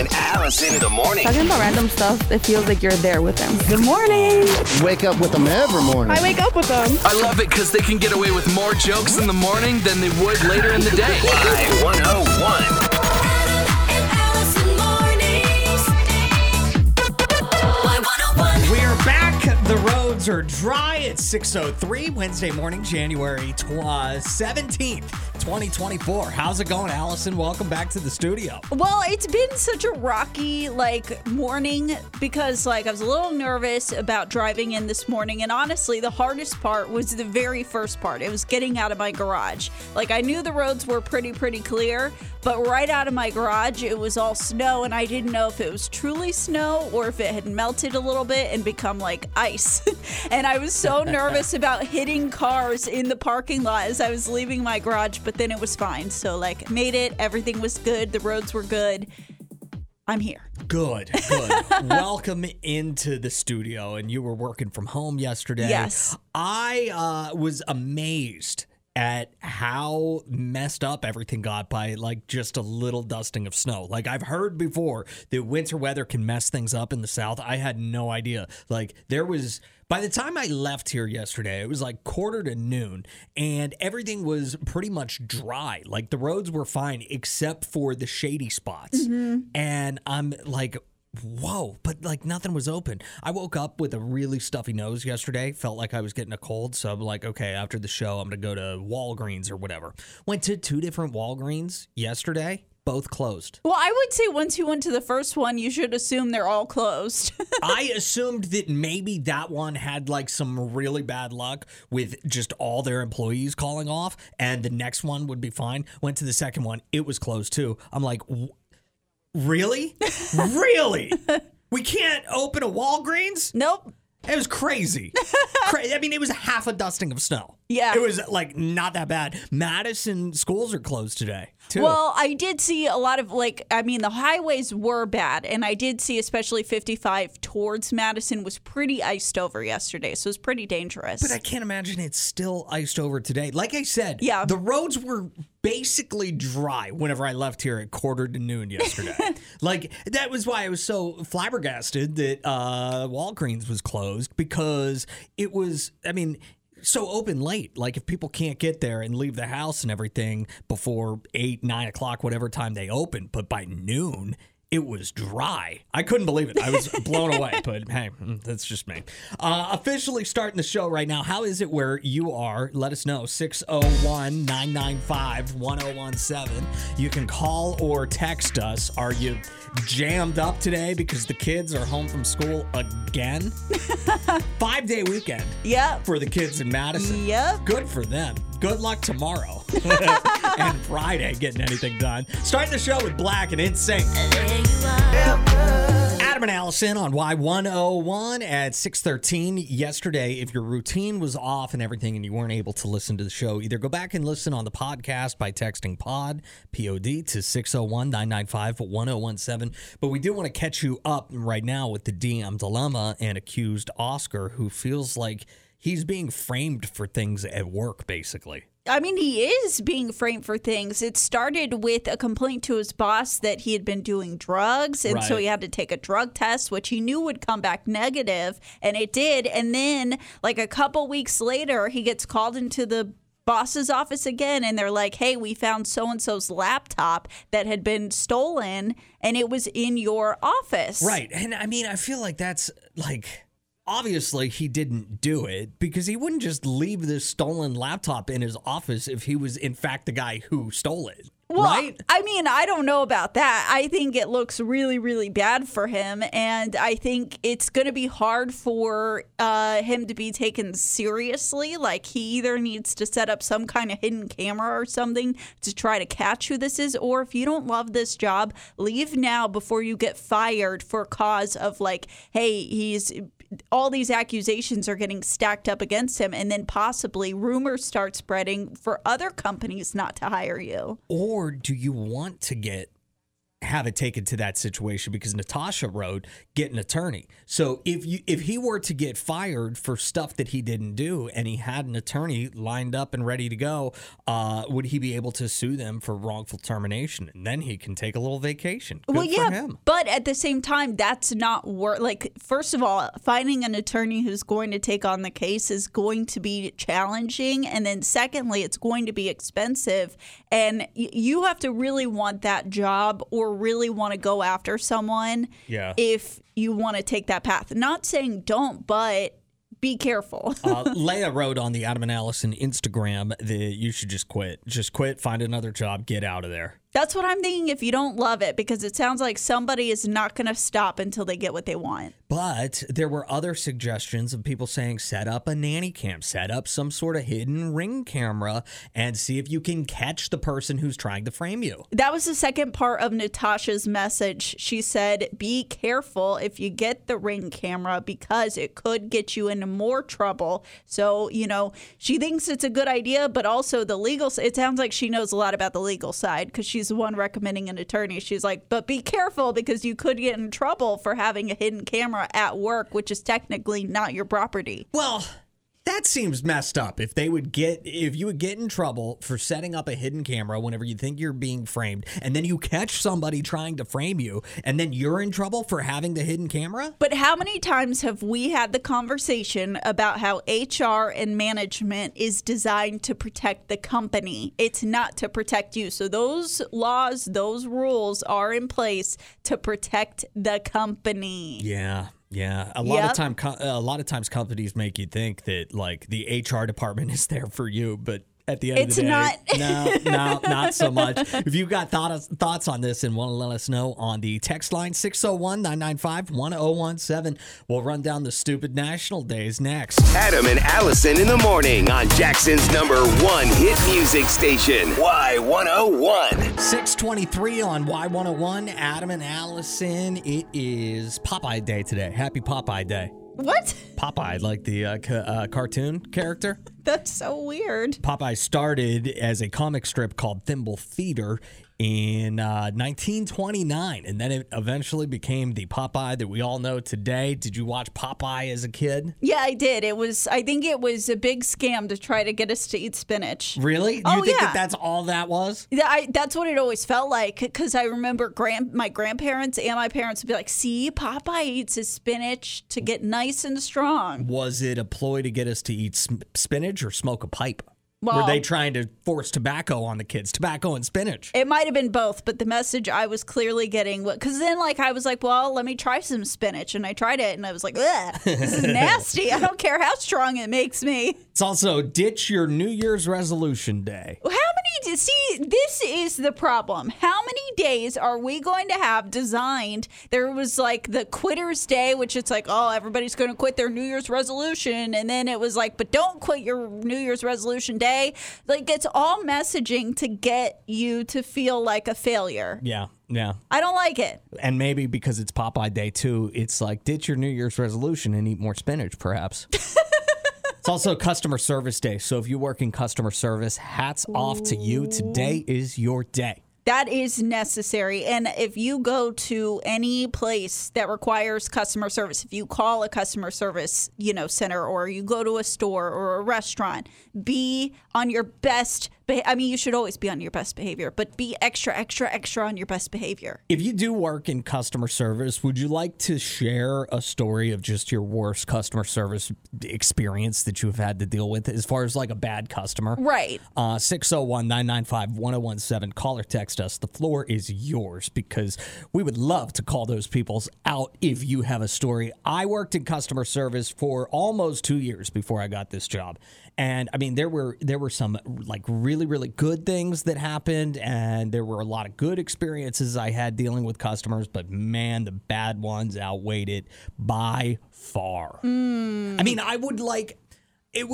and Allison in the morning. Talking about random stuff, it feels like you're there with them. Good morning. Wake up with them every morning. I wake up with them. I love it because they can get away with more jokes in the morning than they would later in the day. Y101. The roads are dry. It's 6:03, Wednesday morning, January 17th, 2024. How's it going, Allison? Welcome back to the studio. Well, it's been such a rocky, morning because, I was a little nervous about driving in this morning. And honestly, the hardest part was the very first part. It was getting out of my garage. I knew the roads were pretty clear, but right out of my garage, it was all snow. And I didn't know if it was truly snow or if it had melted a little bit and become, ice. And I was so nervous about hitting cars in the parking lot as I was leaving my garage, but then it was fine. So, made it. Everything was good. The roads were good. I'm here. Good. Welcome into the studio. And you were working from home yesterday. Yes. I was amazed at how messed up everything got by just a little dusting of snow. I've heard before that winter weather can mess things up in the South. I had no idea. There was, by the time I left here yesterday, it was 12:45, and everything was pretty much dry. The roads were fine except for the shady spots. Mm-hmm. And I'm whoa, but nothing was open. I woke up with a really stuffy nose yesterday. Felt like I was getting a cold, so I'm okay, after the show, I'm going to go to Walgreens or whatever. Went to two different Walgreens yesterday. Both closed. Well, I would say once you went to the first one, you should assume they're all closed. I assumed that maybe that one had some really bad luck with just all their employees calling off, and the next one would be fine. Went to the second one. It was closed, too. I'm really? Really? We can't open a Walgreens? Nope. It was crazy. It was half a dusting of snow. Yeah. It was not that bad. Madison schools are closed today, too. Well, I did see a lot of the highways were bad. And I did see especially 55 towards Madison was pretty iced over yesterday. So it was pretty dangerous. But I can't imagine it's still iced over today. Like I said, yeah. The roads were basically dry whenever I left here at 11:45 yesterday. That was why I was so flabbergasted that Walgreens was closed, because it was, so open late. If people can't get there and leave the house and everything before 8, 9 o'clock, whatever time they open, but by noon, it was dry. I couldn't believe it. I was blown away, but hey, that's just me. Officially starting the show right now. How is it where you are? Let us know. 601-995-1017. You can call or text us. Are you jammed up today because the kids are home from school again? 5-day weekend. Yep. For the kids in Madison. Yep. Good for them. Good luck tomorrow and Friday getting anything done. Starting the show with Black and NSYNC. Adam and Allison on Y101 at 6:13 yesterday. If your routine was off and everything and you weren't able to listen to the show, either go back and listen on the podcast by texting POD, P-O-D, to 601-995-1017. But we do want to catch you up right now with the DM dilemma and accused Oscar, who feels like he's being framed for things at work, basically. He is being framed for things. It started with a complaint to his boss that he had been doing drugs, and so he had to take a drug test, which he knew would come back negative, and it did. And then, a couple weeks later, he gets called into the boss's office again, and they're like, hey, we found so-and-so's laptop that had been stolen, and it was in your office. Right, and I feel like that's, obviously, he didn't do it, because he wouldn't just leave this stolen laptop in his office if he was, in fact, the guy who stole it. Well, right? I don't know about that. I think it looks really, really bad for him. And I think it's going to be hard for him to be taken seriously. He either needs to set up some kind of hidden camera or something to try to catch who this is. Or if you don't love this job, leave now before you get fired for cause of hey, all these accusations are getting stacked up against him, and then possibly rumors start spreading for other companies not to hire you. Or do you want to get how to take it to that situation, because Natasha wrote, get an attorney. So if he were to get fired for stuff that he didn't do and he had an attorney lined up and ready to go, would he be able to sue them for wrongful termination? And then he can take a little vacation. Good for him. But at the same time, that's not worth, like, first of all, finding an attorney who's going to take on the case is going to be challenging. And then secondly, it's going to be expensive. And you have to really want that job or really want to go after someone if you want to take that path. Not saying don't, but be careful. Leia wrote on the Adam and Allison Instagram that you should just quit. Just quit, find another job, get out of there. That's what I'm thinking if you don't love it, because it sounds like somebody is not going to stop until they get what they want. But there were other suggestions of people saying set up a nanny cam, set up some sort of hidden ring camera, and see if you can catch the person who's trying to frame you. That was the second part of Natasha's message. She said, be careful if you get the ring camera because it could get you into more trouble. So, you know, she thinks it's a good idea, but also the legal, it sounds like she knows a lot about the legal side because she's the one recommending an attorney. She's like, but be careful because you could get in trouble for having a hidden camera at work, which is technically not your property. Well, that seems messed up. If you would get in trouble for setting up a hidden camera whenever you think you're being framed, and then you catch somebody trying to frame you, and then you're in trouble for having the hidden camera. But how many times have we had the conversation about how HR and management is designed to protect the company? It's not to protect you. So those laws, those rules are in place to protect the company. Yeah. Yeah, a lot of times companies make you think that, like, the HR department is there for you, but at the end of the day, it's not. No, not so much. If you've got thoughts on this and want to let us know on the text line, 601-995-1017. We'll run down the stupid national days next. Adam and Allison in the morning on Jackson's number one hit music station, Y101. 6:23 on Y101, Adam and Allison. It is Popeye Day today. Happy Popeye Day. What? Popeye, like the cartoon character. That's so weird. Popeye started as a comic strip called Thimble Theater in 1929, and then it eventually became the Popeye that we all know today. Did you watch Popeye as a kid? Yeah, I did. I think it was a big scam to try to get us to eat spinach. Really? You think that's all that was? Yeah, that's what it always felt like, because I remember my grandparents and my parents would be like, see, Popeye eats his spinach to get nice and strong. Was it a ploy to get us to eat spinach or smoke a pipe? Well, were they trying to force tobacco on the kids? Tobacco and spinach. It might have been both, but the message I was clearly getting, because then, like, I was like, well, let me try some spinach, and I tried it, and I was like, ugh, this is nasty. I don't care how strong it makes me. It's also ditch your New Year's resolution day. See, this is the problem. How many days are we going to have designed? There was, like, the Quitter's Day, which it's like, oh, everybody's going to quit their New Year's resolution. And then it was like, but don't quit your New Year's resolution day. Like, it's all messaging to get you to feel like a failure. Yeah. Yeah. I don't like it. And maybe because it's Popeye Day, too, it's like, ditch your New Year's resolution and eat more spinach, perhaps. It's also customer service day. So if you work in customer service, hats off to you. Today is your day. That is necessary. And if you go to any place that requires customer service, if you call a customer service, center, or you go to a store or a restaurant, be on your best. I mean, you should always be on your best behavior, but be extra, extra, extra on your best behavior. If you do work in customer service, would you like to share a story of just your worst customer service experience that you've had to deal with as far as, like, a bad customer? Right. 601-995-1017. Call or text us. The floor is yours, because we would love to call those peoples out if you have a story. I worked in customer service for almost 2 years before I got this job. And, I mean, there were some, like, really, really good things that happened, and there were a lot of good experiences I had dealing with customers, but, man, the bad ones outweighed it by far. Mm. I mean, it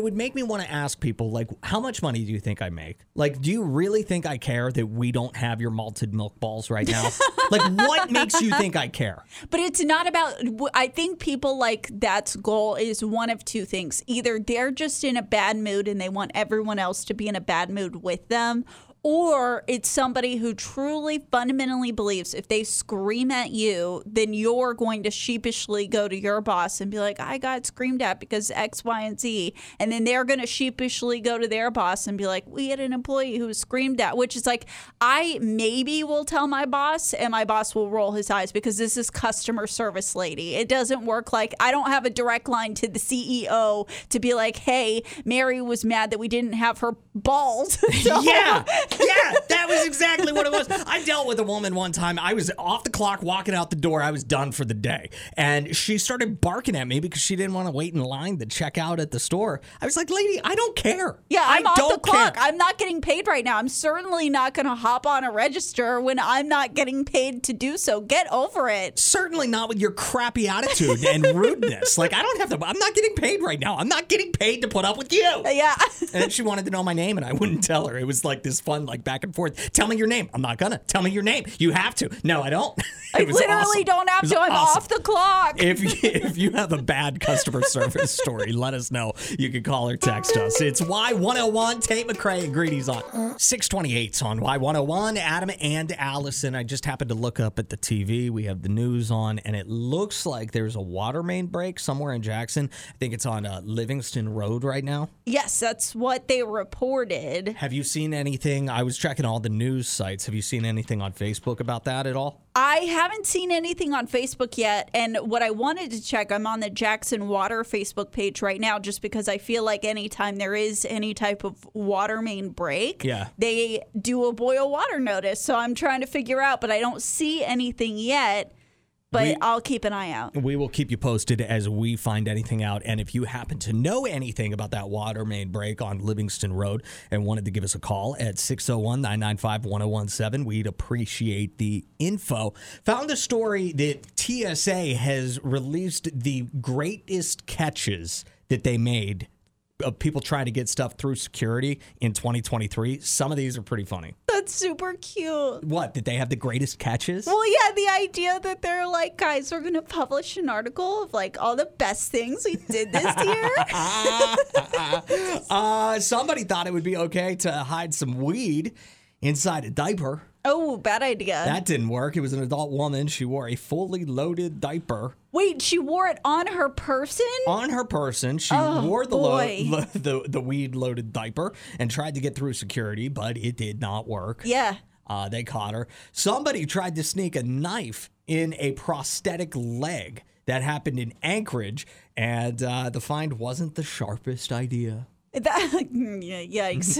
would make me want to ask people, like, how much money do you think I make? Like, do you really think I care that we don't have your malted milk balls right now? Like, what makes you think I care? But it's not about, I think people like that's goal is one of two things. Either they're just in a bad mood and they want everyone else to be in a bad mood with them, or it's somebody who truly fundamentally believes if they scream at you, then you're going to sheepishly go to your boss and be like, I got screamed at because X, Y, and Z. And then they're going to sheepishly go to their boss and be like, we had an employee who was screamed at, which is like, I maybe will tell my boss and my boss will roll his eyes because this is customer service lady. It doesn't work like I don't have a direct line to the CEO to be like, hey, Mary was mad that we didn't have her balls. So. Yeah, that was exactly what it was. I dealt with a woman one time. I was off the clock, walking out the door. I was done for the day. And she started barking at me because she didn't want to wait in line to check out at the store. I was like, lady, I don't care. Yeah, I'm off the clock. I'm not getting paid right now. I'm certainly not going to hop on a register when I'm not getting paid to do so. Get over it. Certainly not with your crappy attitude and rudeness. Like, I don't have to. I'm not getting paid right now. I'm not getting paid to put up with you. Yeah. And then she wanted to know my name, and I wouldn't tell her. It was like this fun, like back and forth. Tell me your name. I'm not gonna. Tell me your name. You have to. No, I don't. I literally don't have to. I'm off the clock. If you have a bad customer service story, let us know. You can call or text us. It's Y101, Tate McRae and Greedy's on 628 on Y101. Adam and Allison. I just happened to look up at the TV. We have the news on, and it looks like there's a water main break somewhere in Jackson. I think it's on Livingston Road right now. Yes, that's what they reported. Have you seen anything? I was checking all the news sites. Have you seen anything on Facebook about that at all? I haven't seen anything on Facebook yet, and what I wanted to check, I'm on the Jackson Water Facebook page right now just because I feel like anytime there is any type of water main break, they do a boil water notice, so I'm trying to figure out, but I don't see anything yet. But I'll keep an eye out. We will keep you posted as we find anything out. And if you happen to know anything about that water main break on Livingston Road and wanted to give us a call at 601-995-1017, we'd appreciate the info. Found a story that TSA has released the greatest catches that they made of people trying to get stuff through security in 2023. Some of these are pretty funny. That's super cute. What, that they have the greatest catches? Well, yeah, the idea that they're like, guys, we're going to publish an article of like all the best things we did this year. Somebody thought it would be okay to hide some weed inside a diaper. Oh, bad idea. That didn't work. It was an adult woman. She wore a fully loaded diaper. Wait, she wore it on her person? On her person. She wore the weed-loaded diaper and tried to get through security, but it did not work. Yeah. They caught her. Somebody tried to sneak a knife in a prosthetic leg. That happened in Anchorage, and the find wasn't the sharpest idea. Yikes.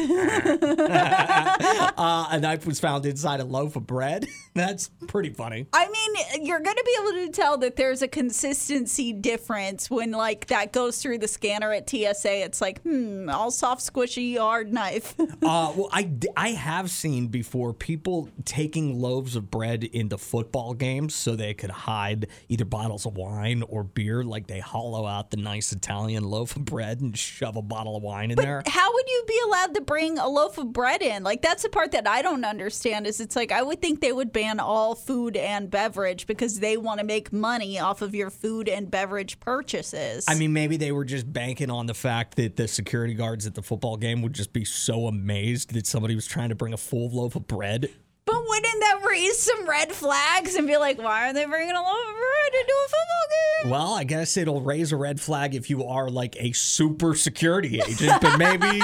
A knife was found inside a loaf of bread. That's pretty funny. I mean, you're going to be able to tell that there's a consistency difference when, like, that goes through the scanner at TSA. It's like, all soft, squishy, hard knife. Well, I have seen before people taking loaves of bread into football games so they could hide either bottles of wine or beer. Like, they hollow out the nice Italian loaf of bread and shove a bottle of wine in there. How would you be allowed to bring a loaf of bread in? Like, that's the part that I don't understand is it's like, I would think they would ban all food and beverage because they want to make money off of your food and beverage purchases. I mean, maybe they were just banking on the fact that the security guards at the football game would just be so amazed that somebody was trying to bring a full loaf of bread. But wouldn't that raise some red flags and be like, why are they bringing a loaf of bread into a football game? Well, I guess it'll raise a red flag if you are like a super security agent, but maybe,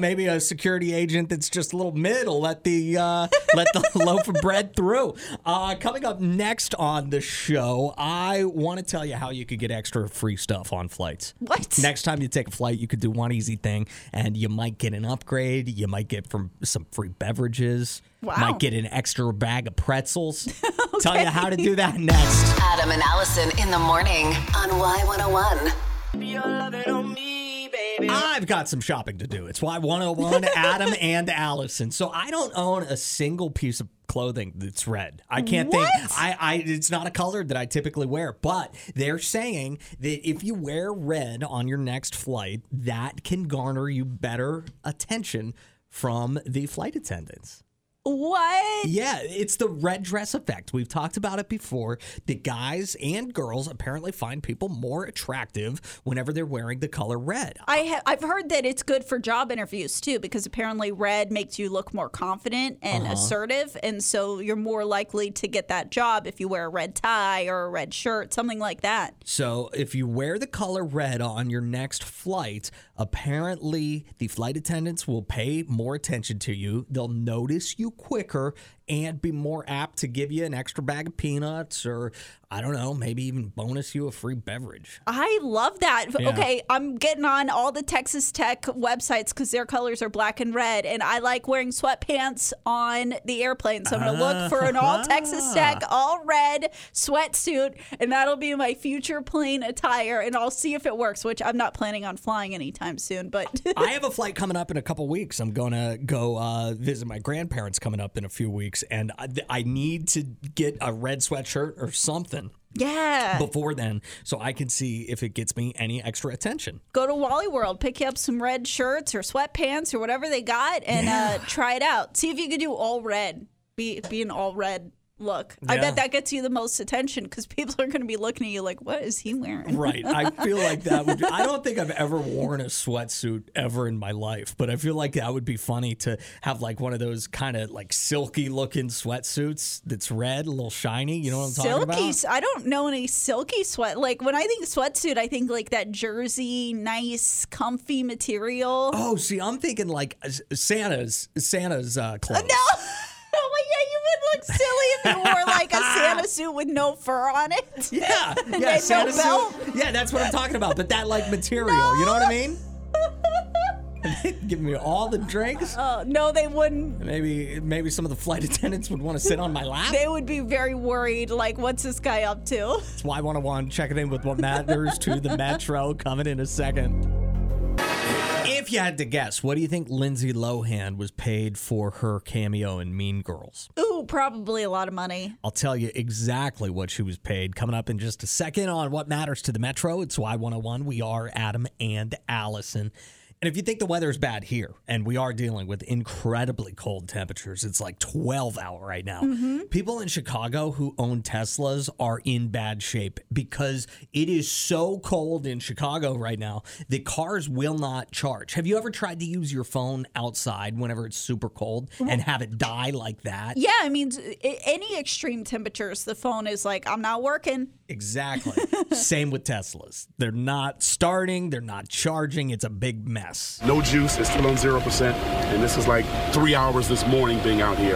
maybe a security agent that's just a little mid will let the loaf of bread through. Coming up next on the show, I want to tell you how you could get extra free stuff on flights. What? Next time you take a flight, you could do one easy thing, and you might get an upgrade. You might get some free beverages. Wow. Might get an extra bag of pretzels. Okay. Tell you how to do that next. Adam and Allison in the morning on Y101. Your love it on me, baby. I've got some shopping to do. It's Y101, Adam and Allison. So I don't own a single piece of clothing that's red. I can't think. It's not a color that I typically wear, but they're saying that if you wear red on your next flight, that can garner you better attention from the flight attendants. What? Yeah, it's the red dress effect. We've talked about it before. The guys and girls apparently find people more attractive whenever they're wearing the color red. I've heard that it's good for job interviews, too, because apparently red makes you look more confident and assertive, and so you're more likely to get that job if you wear a red tie or a red shirt, something like that. So if you wear the color red on your next flight, apparently the flight attendants will pay more attention to you. They'll notice you quicker and be more apt to give you an extra bag of peanuts or, I don't know, maybe even bonus you a free beverage. I love that. Yeah. Okay, I'm getting on all the Texas Tech websites because their colors are black and red, and I like wearing sweatpants on the airplane, so I'm going to look for an all-Texas Tech, all-red sweatsuit, and that'll be my future plane attire, and I'll see if it works, which I'm not planning on flying anytime soon. But I have a flight coming up in a couple weeks. I'm going to go visit my grandparents coming up in a few weeks. And I need to get a red sweatshirt or something. Yeah. Before then, so I can see if it gets me any extra attention. Go to Wally World, pick you up some red shirts or sweatpants or whatever they got, and try it out. See if you can do all red. Be an all red look. Yeah. I bet that gets you the most attention because people are going to be looking at you like, what is he wearing? Right. I feel like that would be, I don't think I've ever worn a sweatsuit ever in my life, but I feel like that would be funny to have like one of those kind of like silky looking sweatsuits that's red, a little shiny. You know what I'm talking about? I don't know any silky sweat. Like when I think sweatsuit, I think like that jersey, nice, comfy material. Oh, see, I'm thinking like Santa's clothes. No. Look silly if you wore like a Santa suit with no fur on it. Yeah, yeah, Santa suit. Yeah, that's what I'm talking about. But that like material, you know what I mean? Give me all the drinks. No, they wouldn't. Maybe some of the flight attendants would want to sit on my lap. They would be very worried. Like, what's this guy up to? It's Y101 checking in with what matters to the Metro. Coming in a second. If you had to guess, what do you think Lindsay Lohan was paid for her cameo in Mean Girls? Ooh, probably a lot of money. I'll tell you exactly what she was paid coming up in just a second on What Matters to the Metro. It's Y101. We are Adam and Allison. And if you think the weather's bad here, and we are dealing with incredibly cold temperatures, it's like 12 out right now. Mm-hmm. People in Chicago who own Teslas are in bad shape because it is so cold in Chicago right now that cars will not charge. Have you ever tried to use your phone outside whenever it's super cold and have it die like that? Yeah, I mean, any extreme temperatures, the phone is like, I'm not working. Exactly. Same with Teslas. They're not starting. They're not charging. It's a big mess. No juice, it's still on 0%, and this is like 3 hours this morning being out here,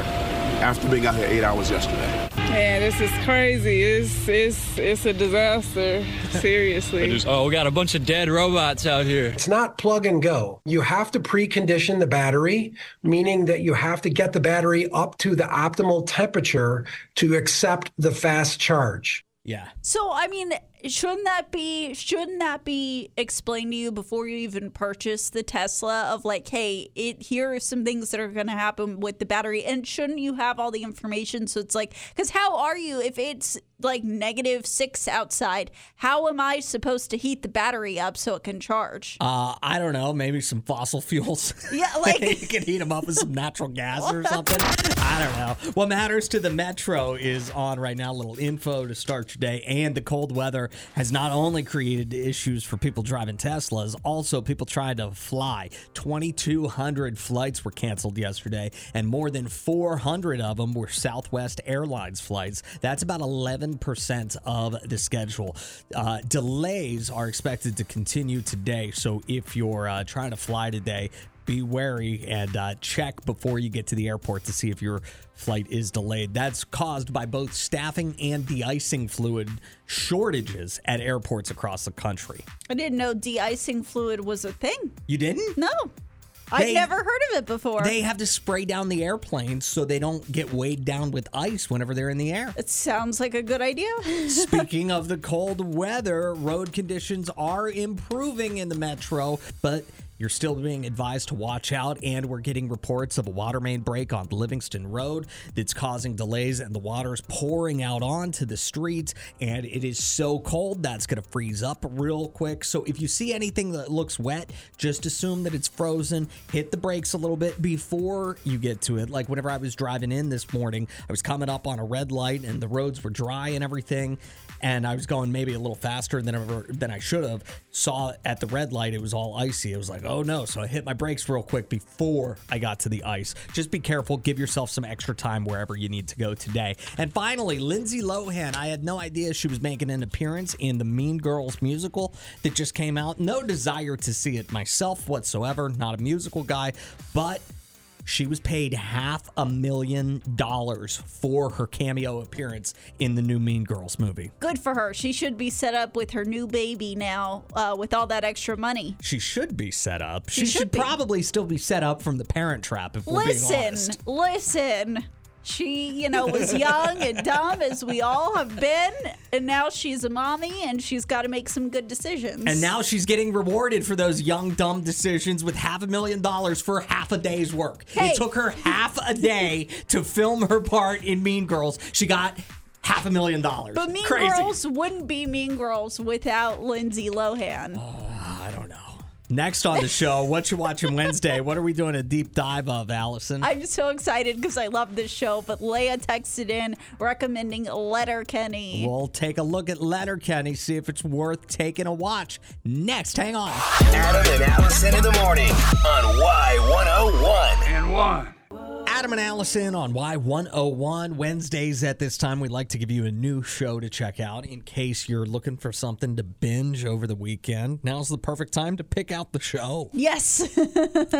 after being out here 8 hours yesterday. Man, this is crazy. It's a disaster, seriously. We got a bunch of dead robots out here. It's not plug and go. You have to precondition the battery, meaning that you have to get the battery up to the optimal temperature to accept the fast charge. Yeah. So, I mean, shouldn't that be explained to you before you even purchase the Tesla of like, hey, here are some things that are going to happen with the battery, and shouldn't you have all the information? So it's like, because how are you if it's like -6 outside? How am I supposed to heat the battery up so it can charge? I don't know. Maybe some fossil fuels. Yeah, like you can heat them up with some natural gas or something. I don't know. What Matters to the Metro is on right now. A little info to start your day, and the cold weather has not only created issues for people driving Teslas, also people trying to fly. 2,200 flights were canceled yesterday, and more than 400 of them were Southwest Airlines flights. That's about 11% of the schedule. Delays are expected to continue today, so if you're trying to fly today, be wary and check before you get to the airport to see if your flight is delayed. That's caused by both staffing and de-icing fluid shortages at airports across the country. I didn't know de-icing fluid was a thing. You didn't? No. I've never heard of it before. They have to spray down the airplanes so they don't get weighed down with ice whenever they're in the air. It sounds like a good idea. Speaking of the cold weather, road conditions are improving in the metro, but You're still being advised to watch out, and we're getting reports of a water main break on Livingston Road that's causing delays, and the water's pouring out onto the streets, and it is so cold that's going to freeze up real quick. So if you see anything that looks wet, just assume that it's frozen. Hit the brakes a little bit before you get to it. Like whenever I was driving in this morning, I was coming up on a red light and the roads were dry and everything, and I was going maybe a little faster than I should have. Saw at the red light it was all icy. It was like, oh no. So I hit my brakes real quick before I got to the ice. Just be careful. Give yourself some extra time wherever you need to go today. And finally, Lindsay Lohan. I had no idea she was making an appearance in the Mean Girls musical that just came out. No desire to see it myself whatsoever. Not a musical guy, but she was paid $500,000 for her cameo appearance in the new Mean Girls movie. Good for her. She should be set up with her new baby now with all that extra money. She should be set up. She should probably still be set up from the Parent Trap, if we're being honest. Listen. She, was young and dumb, as we all have been, and now she's a mommy, and she's got to make some good decisions. And now she's getting rewarded for those young, dumb decisions with $500,000 for half a day's work. Hey. It took her half a day to film her part in Mean Girls. She got $500,000. But Mean Girls wouldn't be Mean Girls without Lindsay Lohan. I don't know. Next on the show, What You Watching Wednesday. What are we doing a deep dive of, Allison? I'm so excited because I love this show, but Leia texted in recommending Letterkenny. We'll take a look at Letterkenny, see if it's worth taking a watch. Next, hang on. Adam and Allison in the morning on Y101. And one. Adam and Allison on Y101. Wednesdays at this time, we'd like to give you a new show to check out in case you're looking for something to binge over the weekend. Now's the perfect time to pick out the show. Yes.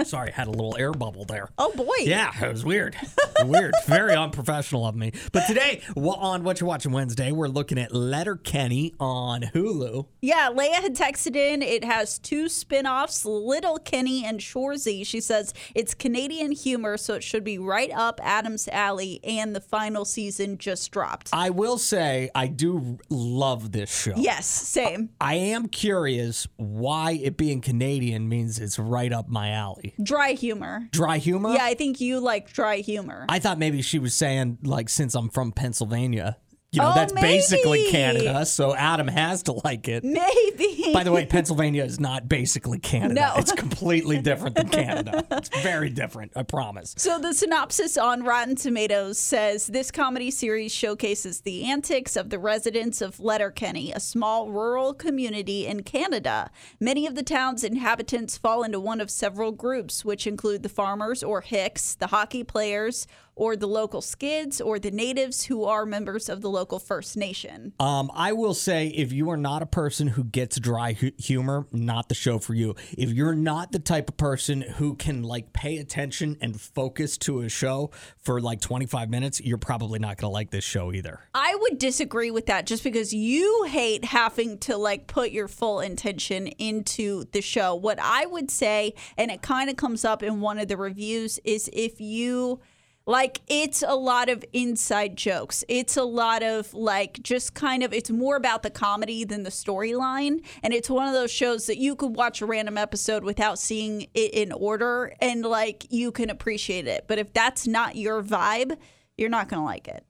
Sorry, had a little air bubble there. Oh, boy. Yeah, it was weird. Weird. Very unprofessional of me. But today, on What You're Watching Wednesday, we're looking at Letterkenny on Hulu. Yeah, Leia had texted in. It has two spinoffs, Little Kenny and Shorzy. She says it's Canadian humor, so it should be right up Adam's alley, and the final season just dropped. I will say I do love this show. Yes, same. I am curious why it being Canadian means it's right up my alley. Dry humor. Dry humor? Yeah, I think you like dry humor. I thought maybe she was saying, like, since I'm from Pennsylvania, that's maybe basically Canada, so Adam has to like it. Maybe. By the way, Pennsylvania is not basically Canada. No. It's completely different than Canada. It's very different, I promise. So the synopsis on Rotten Tomatoes says, this comedy series showcases the antics of the residents of Letterkenny, a small rural community in Canada. Many of the town's inhabitants fall into one of several groups, which include the farmers or hicks, the hockey players, or the local skids, or the natives who are members of the local First Nation. I will say, if you are not a person who gets dry humor, not the show for you. If you're not the type of person who can, like, pay attention and focus to a show for, like, 25 minutes, you're probably not going to like this show either. I would disagree with that, just because you hate having to, like, put your full intention into the show. What I would say, and it kind of comes up in one of the reviews, is if you... like, it's a lot of inside jokes. It's a lot of, like, just kind of, it's more about the comedy than the storyline. And it's one of those shows that you could watch a random episode without seeing it in order, and, like, you can appreciate it. But if that's not your vibe, you're not going to like it.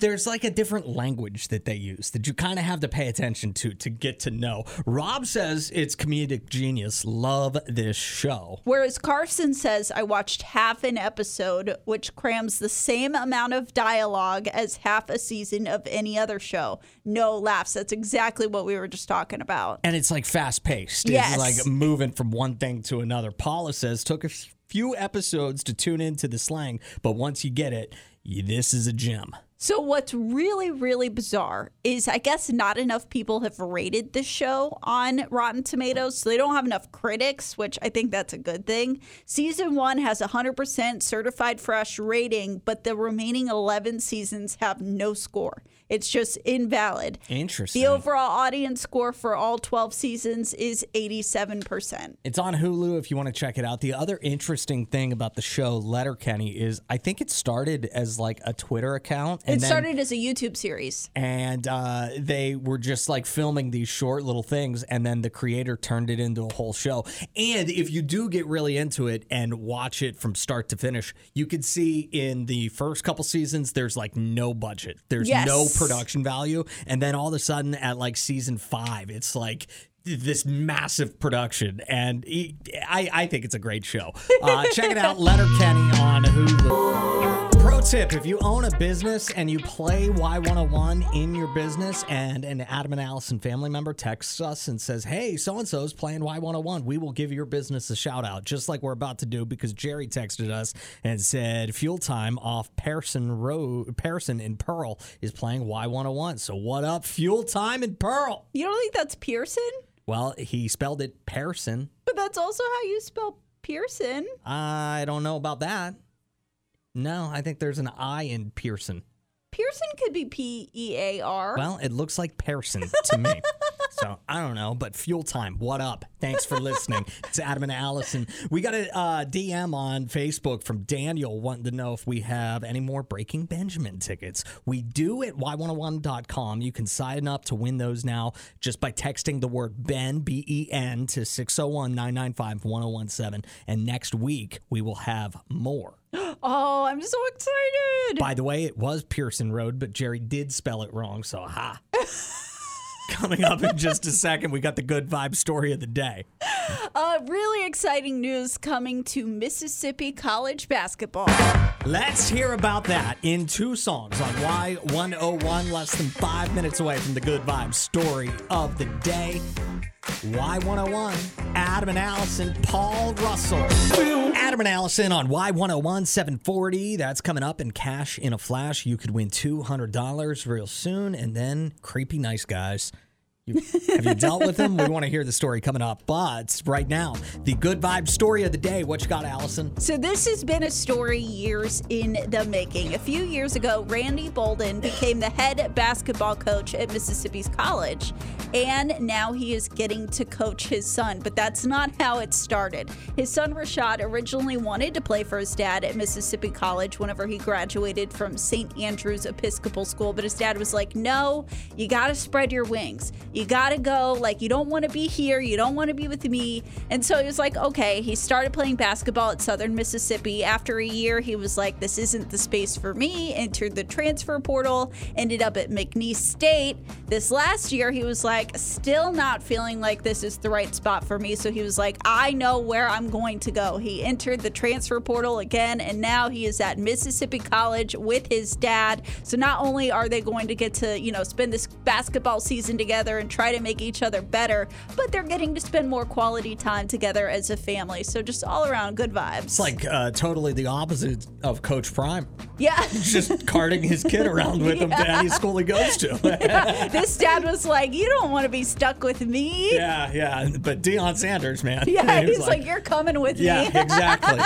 There's like a different language that they use that you kind of have to pay attention to get to know. Rob says it's comedic genius. Love this show. Whereas Carson says, I watched half an episode, which crams the same amount of dialogue as half a season of any other show. No laughs. That's exactly what we were just talking about. And it's like fast paced. Yes. It's like moving from one thing to another. Paula says, took a few episodes to tune into the slang, but once you get it, this is a gem. So what's really, really bizarre is, I guess not enough people have rated this show on Rotten Tomatoes, so they don't have enough critics, which I think that's a good thing. Season 1 has 100% certified fresh rating, but the remaining 11 seasons have no score. It's just invalid. Interesting. The overall audience score for all 12 seasons is 87%. It's on Hulu if you want to check it out. The other interesting thing about the show Letterkenny is I think it started as like a Twitter account. It started as a YouTube series. And they were just like filming these short little things, and then the creator turned it into a whole show. And if you do get really into it and watch it from start to finish, you could see in the first couple seasons, there's like no budget. There's no production value. And then all of a sudden at like season 5, it's like this massive production. And I think it's a great show. Check it out. Letterkenny on Hulu. Pro tip, if you own a business and you play Y101 in your business and an Adam and Allison family member texts us and says, hey, so-and-so's playing Y101, we will give your business a shout-out, just like we're about to do, because Jerry texted us and said Fuel Time off Pearson in Pearl is playing Y101. So what up, Fuel Time in Pearl? You don't think that's Pearson? Well, he spelled it Pearson. But that's also how you spell Pearson. I don't know about that. No, I think there's an I in Pearson. Pearson could be P-E-A-R. Well, it looks like Pearson to me. So I don't know, but Fuel Time, what up? Thanks for listening. It's Adam and Allison. We got a DM on Facebook from Daniel wanting to know if we have any more Breaking Benjamin tickets. We do at y101.com. You can sign up to win those now just by texting the word Ben, B-E-N, to 601-995-1017. And next week, we will have more. Oh, I'm so excited. By the way, it was Pearson Road, but Jerry did spell it wrong, so ha. Coming up in just a second, we got the good vibe story of the day. Really exciting news coming to Mississippi College basketball. Let's hear about that in 2 songs on Y101, less than 5 minutes away from the good vibe story of the day. Y101, Adam and Allison, Paul Russell. Adam and Allison on Y101, 740. That's coming up in Cash in a Flash. You could win $200 real soon. And then Creepy Nice Guys. Have you dealt with them? We want to hear the story coming up. But right now, the good vibe story of the day. What you got, Allison? So this has been a story years in the making. A few years ago, Randy Bolden became the head basketball coach at Mississippi's College. And now he is getting to coach his son. But that's not how it started. His son, Rashad, originally wanted to play for his dad at Mississippi College whenever he graduated from St. Andrew's Episcopal School. But his dad was like, no, you got to spread your wings. You got to go. Like, you don't want to be here. You don't want to be with me. And so he was like, okay. He started playing basketball at Southern Mississippi. After a year, he was like, this isn't the space for me. Entered the transfer portal. Ended up at McNeese State. This last year, he was like, still not feeling like this is the right spot for me. So he was like, I know where I'm going to go. He entered the transfer portal again, and now he is at Mississippi College with his dad. So not only are they going to get to, you know, spend this basketball season together and try to make each other better, but they're getting to spend more quality time together as a family. So just all around good vibes. It's like totally the opposite of Coach Prime. Yeah. Just carting his kid around with him to any school he goes to. Yeah. This dad was like, you don't want to be stuck with me. Yeah. But Deion Sanders, man. Yeah, he's like, you're coming with me. Yeah, exactly.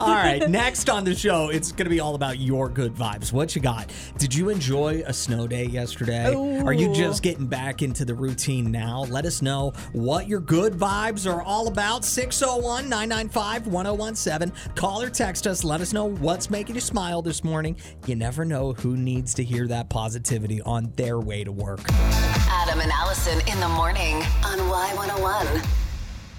All right, next on the show, it's going to be all about your good vibes. What you got? Did you enjoy a snow day yesterday? Ooh. Are you just getting back into the routine now? Let us know what your good vibes are all about. 601-995-1017. Call or text us. Let us know what's making you smile this morning. You never know who needs to hear that positivity on their way to work. Adam and Allison in the morning on Y101.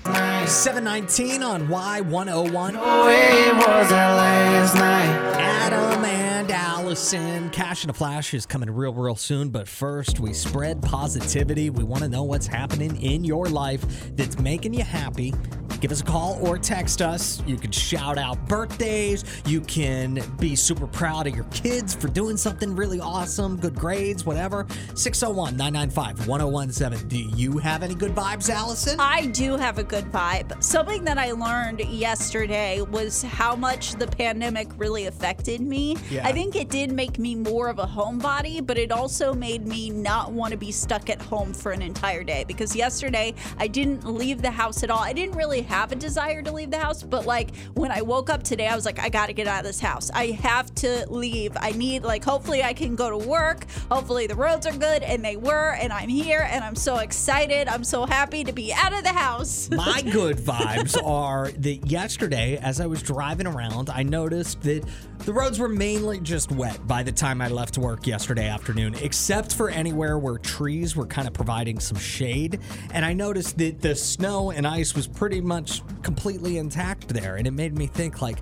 7:19 on Y101. Oh, it was that last night. Adam and Allison. Cash in a Flash is coming real soon. But first, we spread positivity. We want to know what's happening in your life that's making you happy. Give us a call or text us. You can shout out birthdays. You can be super proud of your kids for doing something really awesome, good grades, whatever. 601-995-1017. Do you have any good vibes, Allison? I do have a good vibe. Something that I learned yesterday was how much the pandemic really affected me. Yeah. I think it did make me more of a homebody, but it also made me not want to be stuck at home for an entire day, because yesterday I didn't leave the house at all. I didn't really have a desire to leave the house, but like when I woke up today, I was like, I gotta get out of this house. I have to leave. I need, like, hopefully I can go to work. Hopefully the roads are good, and they were, and I'm here, and I'm so excited. I'm so happy to be out of the house. My good vibes are that yesterday, as I was driving around, I noticed that the roads were mainly just wet by the time I left work yesterday afternoon, except for anywhere where trees were kind of providing some shade. And I noticed that the snow and ice was pretty much completely intact there. And it made me think, like,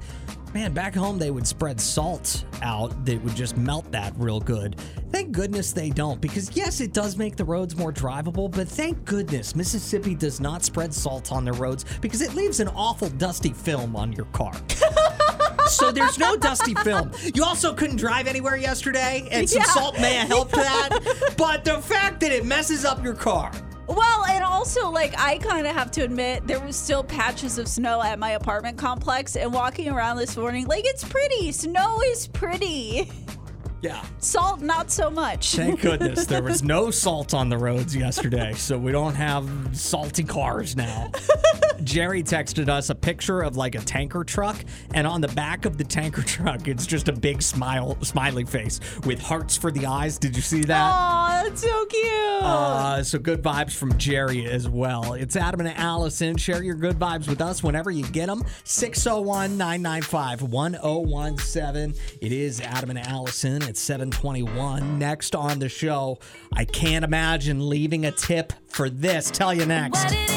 man, back home they would spread salt out that would just melt that real good. Thank goodness they don't, because yes, it does make the roads more drivable, but thank goodness Mississippi does not spread salt on their roads, because it leaves an awful dusty film on your car. So there's no dusty film. You also couldn't drive anywhere yesterday, and some salt may have helped that, but the fact that it messes up your car. Well, and also, like, I kind of have to admit, there was still patches of snow at my apartment complex, and walking around this morning, like, it's pretty. Snow is pretty. Yeah. Salt, not so much. Thank goodness there was no salt on the roads yesterday, so we don't have salty cars now. Jerry texted us a picture of, like, a tanker truck, and on the back of the tanker truck, it's just a big smiley face with hearts for the eyes. Did you see that? Aw, that's so cute. So good vibes from Jerry as well. It's Adam and Allison. Share your good vibes with us whenever you get them. 601-995-1017. It is Adam and Allison. It's 7:21. Next on the show, I can't imagine leaving a tip for this. Tell you next. What it is.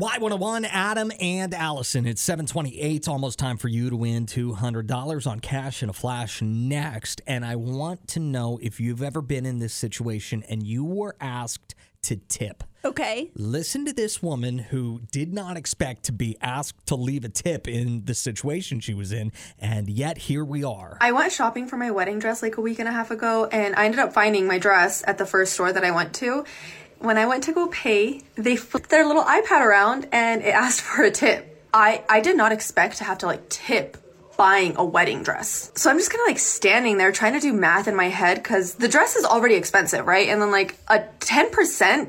Y101, Adam and Allison. It's 7:28. Almost time for you to win $200 on Cash in a Flash next. And I want to know if you've ever been in this situation and you were asked to tip. Okay. Listen to this woman who did not expect to be asked to leave a tip in the situation she was in, and yet here we are. I went shopping for my wedding dress like a week and a half ago, and I ended up finding my dress at the first store that I went to. When I went to go pay, they flipped their little iPad around and it asked for a tip. I did not expect to have to, like, tip buying a wedding dress. So I'm just kind of, like, standing there trying to do math in my head, because the dress is already expensive, right? And then, like, a 10%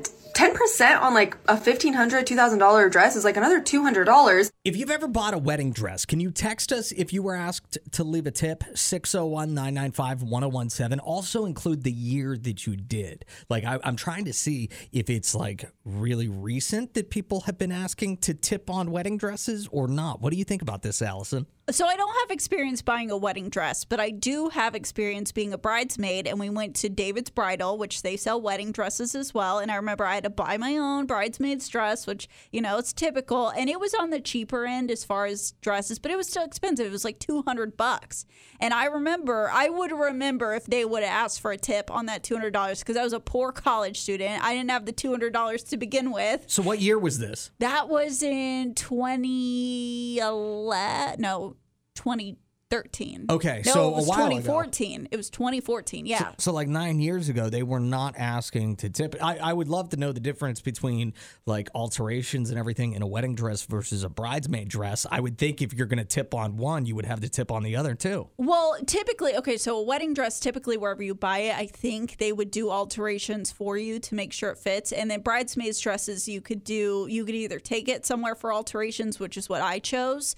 on, like, a $1,500, $2,000 dress is, like, another $200. If you've ever bought a wedding dress, can you text us if you were asked to leave a tip? 601-995-1017. Also include the year that you did. Like, I'm trying to see if it's, like, really recent that people have been asking to tip on wedding dresses or not. What do you think about this, Allison? So I don't have experience buying a wedding dress, but I do have experience being a bridesmaid, and we went to David's Bridal, which they sell wedding dresses as well, and I remember I had to buy my own bridesmaid's dress, which, you know, it's typical, and it was on the cheaper end as far as dresses, but it was still expensive. It was like $200, and I would remember if they would have asked for a tip on that $200, because I was a poor college student. I didn't have the $200 to begin with. So what year was this? That was in 2011. No. 2013. Okay, no, so it was a while 2014. Ago. It was 2014, yeah. So like 9 years ago, they were not asking to tip. I would love to know the difference between, like, alterations and everything in a wedding dress versus a bridesmaid dress. I would think if you're going to tip on one, you would have to tip on the other too. Well, typically, okay, so a wedding dress, typically wherever you buy it, I think they would do alterations for you to make sure it fits. And then bridesmaids dresses, you could either take it somewhere for alterations, which is what I chose,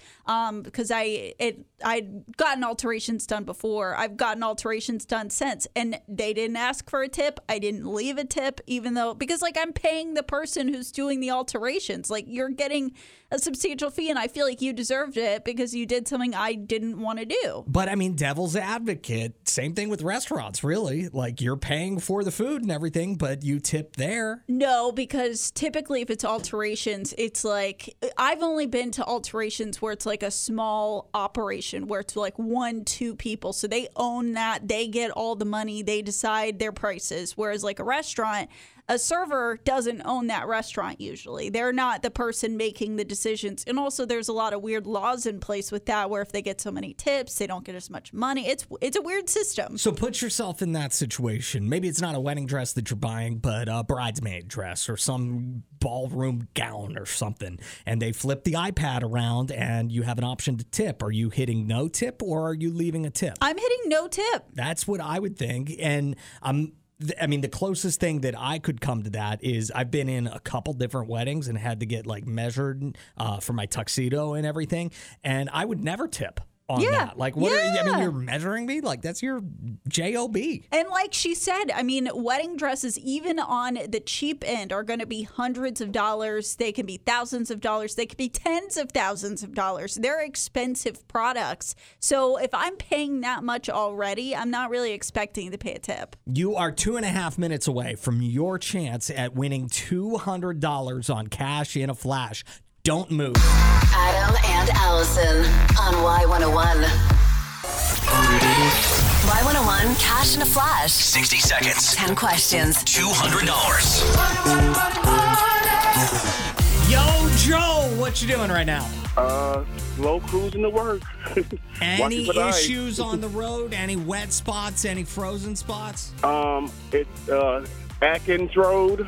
because I'd gotten alterations done before. I've gotten alterations done since. And they didn't ask for a tip. I didn't leave a tip, even though, because, like, I'm paying the person who's doing the alterations. Like, you're getting a substantial fee, and I feel like you deserved it because you did something I didn't want to do. But, I mean, devil's advocate, same thing with restaurants, really. Like, you're paying for the food and everything, but you tip there. No, because typically if it's alterations, it's like, I've only been to alterations where it's like a small operation, where it's like 1-2 people, so they own that, they get all the money, they decide their prices, whereas like a restaurant, a server doesn't own that restaurant usually. They're not the person making the decisions. And also there's a lot of weird laws in place with that, where if they get so many tips, they don't get as much money. It's a weird system. So put yourself in that situation. Maybe it's not a wedding dress that you're buying, but a bridesmaid dress or some ballroom gown or something. And they flip the iPad around and you have an option to tip. Are you hitting no tip or are you leaving a tip? I'm hitting no tip. That's what I would think. And I'm I mean, the closest thing that I could come to that is I've been in a couple different weddings and had to get like measured for my tuxedo and everything. And I would never tip on that. Like, what are you, I mean, you're measuring me? Like, that's your J-O-B. And like she said, I mean, wedding dresses, even on the cheap end, are going to be hundreds of dollars. They can be thousands of dollars. They could be tens of thousands of dollars. They're expensive products. So if I'm paying that much already, I'm not really expecting to pay a tip. You are 2.5 minutes away from your chance at winning $200 on cash in a flash. Don't move. Adam and Allison on Y101. Y101 Cash in a Flash. 60 seconds. 10 questions. $200. Yo, Joe, what you doing right now? Slow cruising to work. Any issues on the road? Any wet spots? Any frozen spots? It's Atkins Road,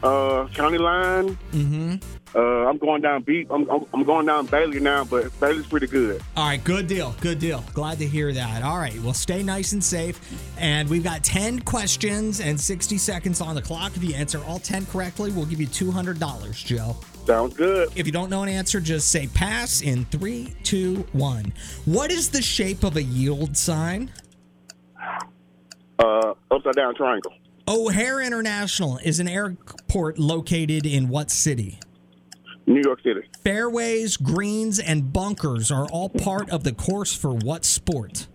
County Line. Mm-hmm. I'm going down beat. I'm going down Bailey now, but Bailey's pretty good. All right, good deal, good deal. Glad to hear that. All right, well, stay nice and safe. And we've got 10 questions and 60 seconds on the clock. If you answer all 10 correctly, we'll give you $200, Joe. Sounds good. If you don't know an answer, just say pass in 3, 2, 1. What is the shape of a yield sign? Upside down triangle. O'Hare International is an airport located in what city? New York City. Fairways, greens, and bunkers are all part of the course for what sport?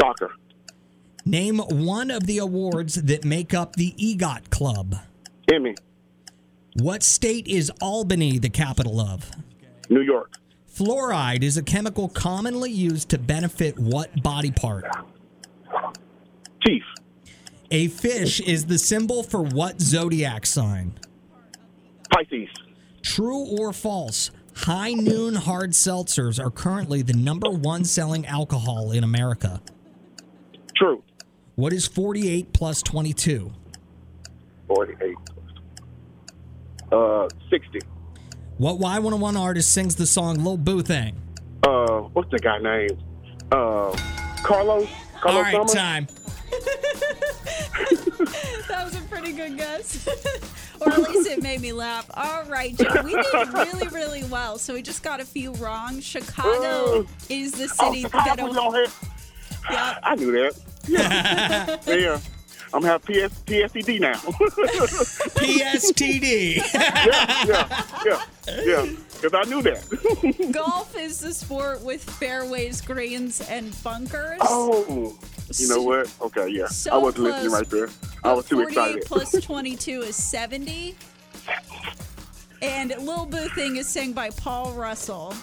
Soccer. Name one of the awards that make up the EGOT Club. Emmy. What state is Albany the capital of? New York. Fluoride is a chemical commonly used to benefit what body part? Teeth. A fish is the symbol for what zodiac sign? Pisces. True or false? High Noon hard seltzers are currently the #1 selling alcohol in America. True. What is 48 plus 22? 48. 60. What Y101 artist sings the song Lil Boo Thang? What's the guy name? Carlos. All right, Thomas? Time. That was a pretty good guess. Or at least it made me laugh. All right, Joe, we did really, really well. So we just got a few wrong. Chicago is the city that was on here. Yeah, I knew that. Yeah, yeah. I'm gonna have PSTD now. PSTD. Yeah. Because I knew that. Golf is the sport with fairways, greens, and bunkers. Oh. You know what? Okay, yeah. So I wasn't listening right there. I was too excited. 48 plus 22 is 70. And Lil Boo Thing is sang by Paul Russell.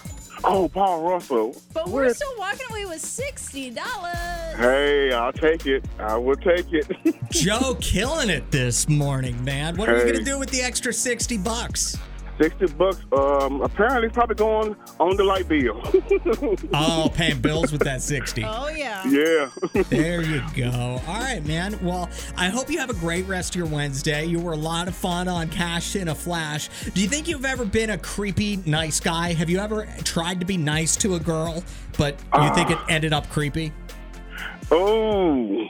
Oh, Paul Russell. But we're still walking away with $60. Hey, I'll take it. I will take it. Joe killing it this morning, man. What are we going to do with the extra $60? $60, apparently it's probably going on the light bill. Oh, paying bills with that 60. Oh, yeah. Yeah. There you go. All right, man. Well, I hope you have a great rest of your Wednesday. You were a lot of fun on Cash in a Flash. Do you think you've ever been a creepy, nice guy? Have you ever tried to be nice to a girl, but you think it ended up creepy? Oh,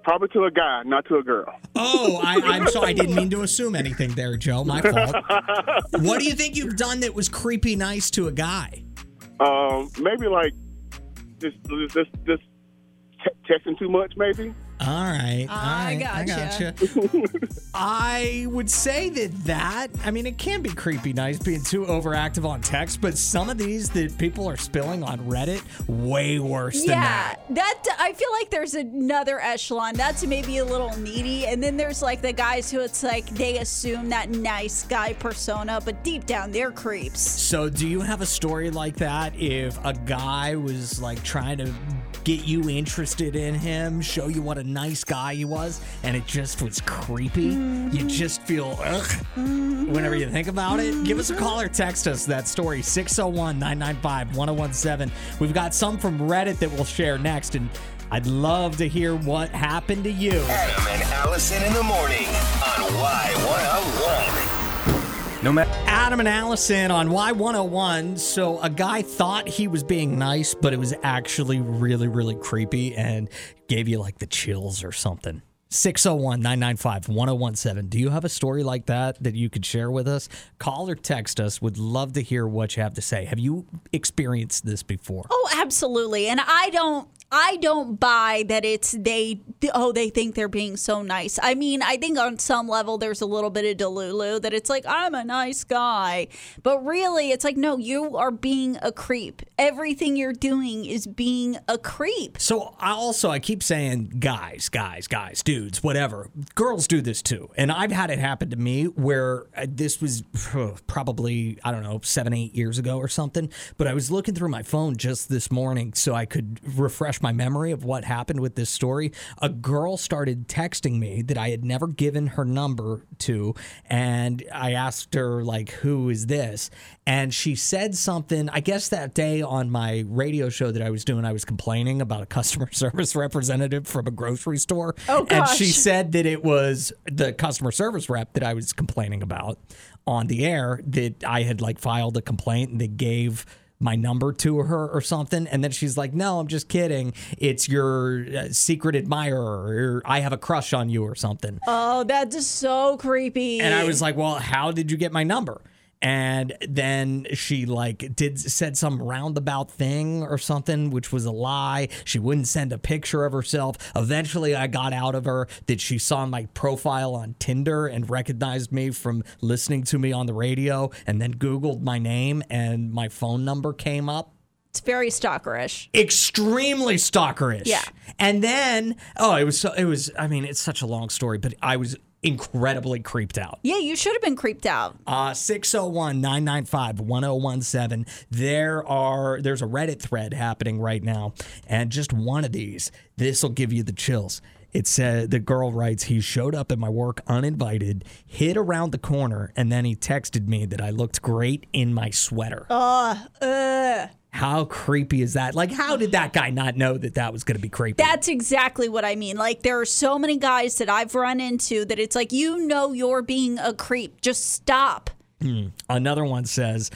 Probably to a guy, not to a girl. Oh, I'm sorry. I didn't mean to assume anything there, Joe. My fault. What do you think you've done that was creepy nice to a guy? Maybe like just texting too much, maybe. All right. I gotcha. I would say that, I mean, it can be creepy nice being too overactive on text, but some of these that people are spilling on Reddit, way worse than that. Yeah, I feel like there's another echelon. That's maybe a little needy. And then there's like the guys who it's like they assume that nice guy persona, but deep down they're creeps. So do you have a story like that? If a guy was like trying to get you interested in him, show you what a nice guy he was, and it just was creepy. Mm-hmm. You just feel ugh whenever you think about it. Give us a call or text us that story, 601-995-1017. We've got some from Reddit that we'll share next, and I'd love to hear what happened to you. Adam and Allison in the morning on Y101. No matter. Adam and Allison on Y101. So a guy thought he was being nice, but it was actually really, really creepy and gave you like the chills or something. 601-995-1017. Do you have a story like that you could share with us? Call or text us. Would love to hear what you have to say. Have you experienced this before? Oh, absolutely. And I don't buy that it's they think they're being so nice. I mean, I think on some level there's a little bit of delulu that it's like, I'm a nice guy. But really, it's like, no, you are being a creep. Everything you're doing is being a creep. So I keep saying guys, dudes, whatever. Girls do this too. And I've had it happen to me where this was probably, I don't know, 7-8 years ago or something. But I was looking through my phone just this morning so I could refresh my memory of what happened with this story. A girl started texting me that I had never given her number to, and I asked her, like, who is this? And she said something. I guess that day on my radio show that I was doing, I was complaining about a customer service representative from a grocery store. Oh, gosh. And she said that it was the customer service rep that I was complaining about on the air, that I had, like, filed a complaint and they gave my number to her or something. And then she's like, no, I'm just kidding. It's your secret admirer, or I have a crush on you or something. Oh, that is so creepy. And I was like, well, how did you get my number? And then she like said some roundabout thing or something, which was a lie. She wouldn't send a picture of herself. Eventually, I got out of her that she saw my profile on Tinder and recognized me from listening to me on the radio, and then Googled my name and my phone number came up. It's very stalkerish. Extremely stalkerish. Yeah. And then, it's such a long story, but I was incredibly creeped out. Yeah, you should have been creeped out. 601-995-1017. There's a Reddit thread happening right now, and just one of these, this will give you the chills. It said, the girl writes, he showed up at my work uninvited, hid around the corner, and then he texted me that I looked great in my sweater. How creepy is that? Like, how did that guy not know that was going to be creepy? That's exactly what I mean. Like, there are so many guys that I've run into that it's like, you're being a creep. Just stop. Another one says,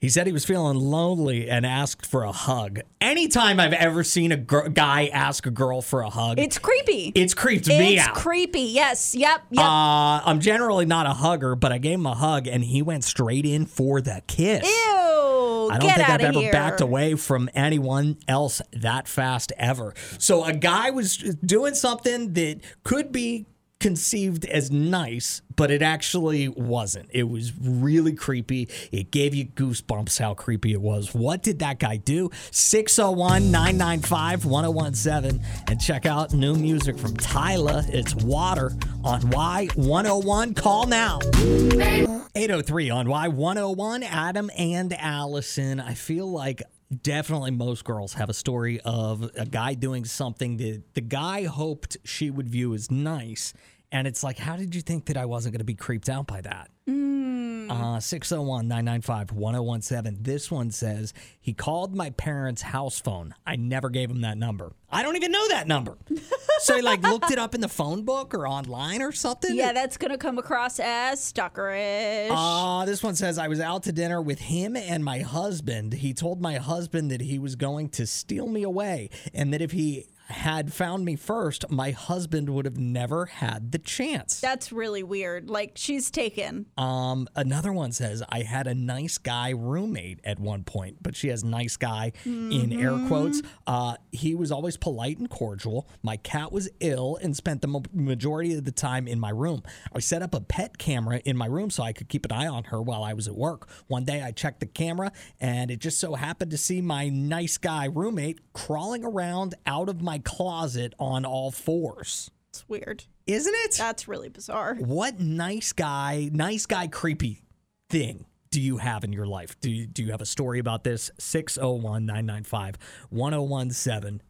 he said he was feeling lonely and asked for a hug. Anytime I've ever seen a guy ask a girl for a hug, it's creepy. It's creeped me out. It's creepy. Yes. Yep. I'm generally not a hugger, but I gave him a hug and he went straight in for the kiss. Ew. I don't think I've ever backed away from anyone else that fast ever. So a guy was doing something that could be conceived as nice, but it actually wasn't. It was really creepy. It gave you goosebumps how creepy it was. What did that guy do? 601-995-1017. And check out new music from Tyla. It's Water on Y101. Call now. 803 on Y101. Adam and Allison. I feel like definitely most girls have a story of a guy doing something that the guy hoped she would view as nice. And it's like, how did you think that I wasn't going to be creeped out by that? 601-995-1017. This one says, he called my parents' house phone. I never gave him that number. I don't even know that number. So he like looked it up in the phone book or online or something? Yeah, that's going to come across as stalkerish. This one says, I was out to dinner with him and my husband. He told my husband that he was going to steal me away and that if he had found me first, my husband would have never had the chance. That's really weird. Like, she's taken. Another one says, I had a nice guy roommate at one point, but she has nice guy in air quotes. He was always polite and cordial. My cat was ill and spent the majority of the time in my room. I set up a pet camera in my room so I could keep an eye on her while I was at work. One day I checked the camera and it just so happened to see my nice guy roommate crawling around out of my closet on all fours. It's weird. Isn't it? That's really bizarre. What nice guy creepy thing do you have in your life? Do you have a story about this? 601-995-1017.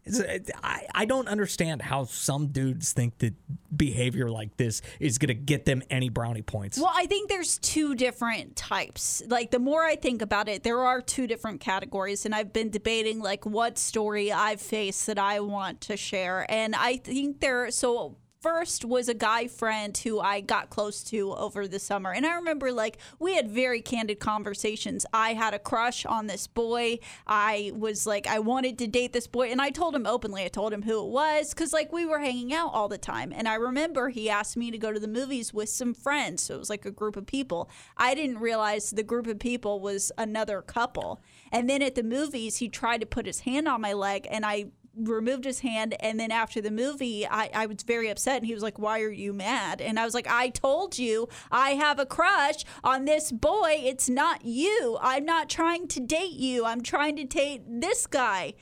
I don't understand how some dudes think that behavior like this is going to get them any brownie points. Well, I think there's two different types. Like, the more I think about it, there are two different categories, and I've been debating, like, what story I've faced that I want to share. And I think so first was a guy friend who I got close to over the summer. And I remember, like, we had very candid conversations. I had a crush on this boy. I was like, I wanted to date this boy. And I told him openly. I told him who it was because, like, we were hanging out all the time. And I remember he asked me to go to the movies with some friends. So it was like a group of people. I didn't realize the group of people was another couple. And then at the movies, he tried to put his hand on my leg, and I removed his hand. And then after the movie, I was very upset. And he was like, why are you mad? And I was like, I told you I have a crush on this boy. It's not you. I'm not trying to date you. I'm trying to date this guy.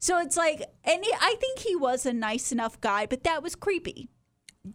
So it's like, and I think he was a nice enough guy, but that was creepy.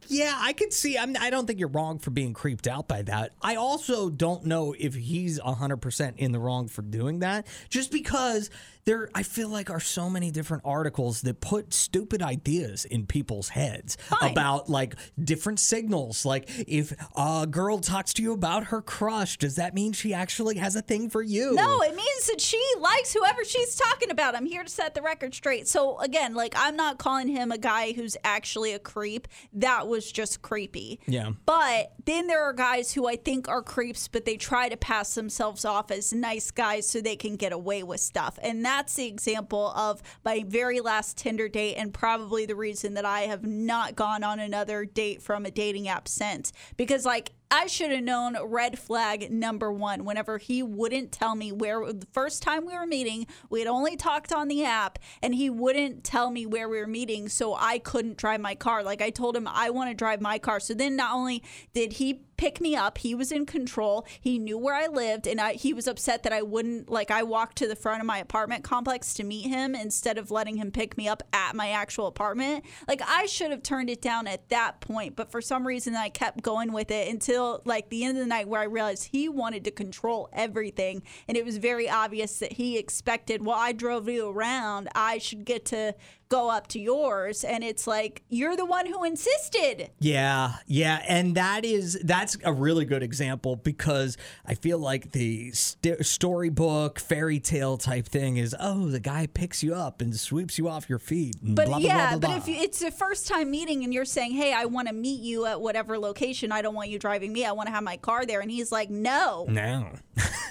Yeah, I could see. I don't think you're wrong for being creeped out by that. I also don't know if he's 100% in the wrong for doing that, just because there, I feel like, are so many different articles that put stupid ideas in people's heads about, like, different signals. Like, if a girl talks to you about her crush, does that mean she actually has a thing for you? No, it means that she likes whoever she's talking about. I'm here to set the record straight. So, again, like, I'm not calling him a guy who's actually a creep. That was just creepy. Yeah. But then there are guys who I think are creeps, but they try to pass themselves off as nice guys so they can get away with stuff. And that's the example of my very last Tinder date, and probably the reason that I have not gone on another date from a dating app since. Because, like, I should have known red flag number one whenever he wouldn't tell me where. The first time we were meeting, we had only talked on the app, and he wouldn't tell me where we were meeting, so I couldn't drive my car. Like, I told him I want to drive my car. So then not only did he pick me up, he was in control. He knew where I lived, and he was upset that I wouldn't, like, I walked to the front of my apartment complex to meet him instead of letting him pick me up at my actual apartment. Like, I should have turned it down at that point, but for some reason I kept going with it until, like, the end of the night, where I realized he wanted to control everything, and it was very obvious that he expected, well, I drove you around, I should get to go up to yours. And it's like, you're the one who insisted. Yeah, and that's a really good example, because I feel like the storybook fairy tale type thing is, oh, the guy picks you up and sweeps you off your feet, and but blah, yeah, blah, blah, blah, but blah. If it's the first time meeting and you're saying, hey, I want to meet you at whatever location, I don't want you driving me, I want to have my car there, and he's like, no,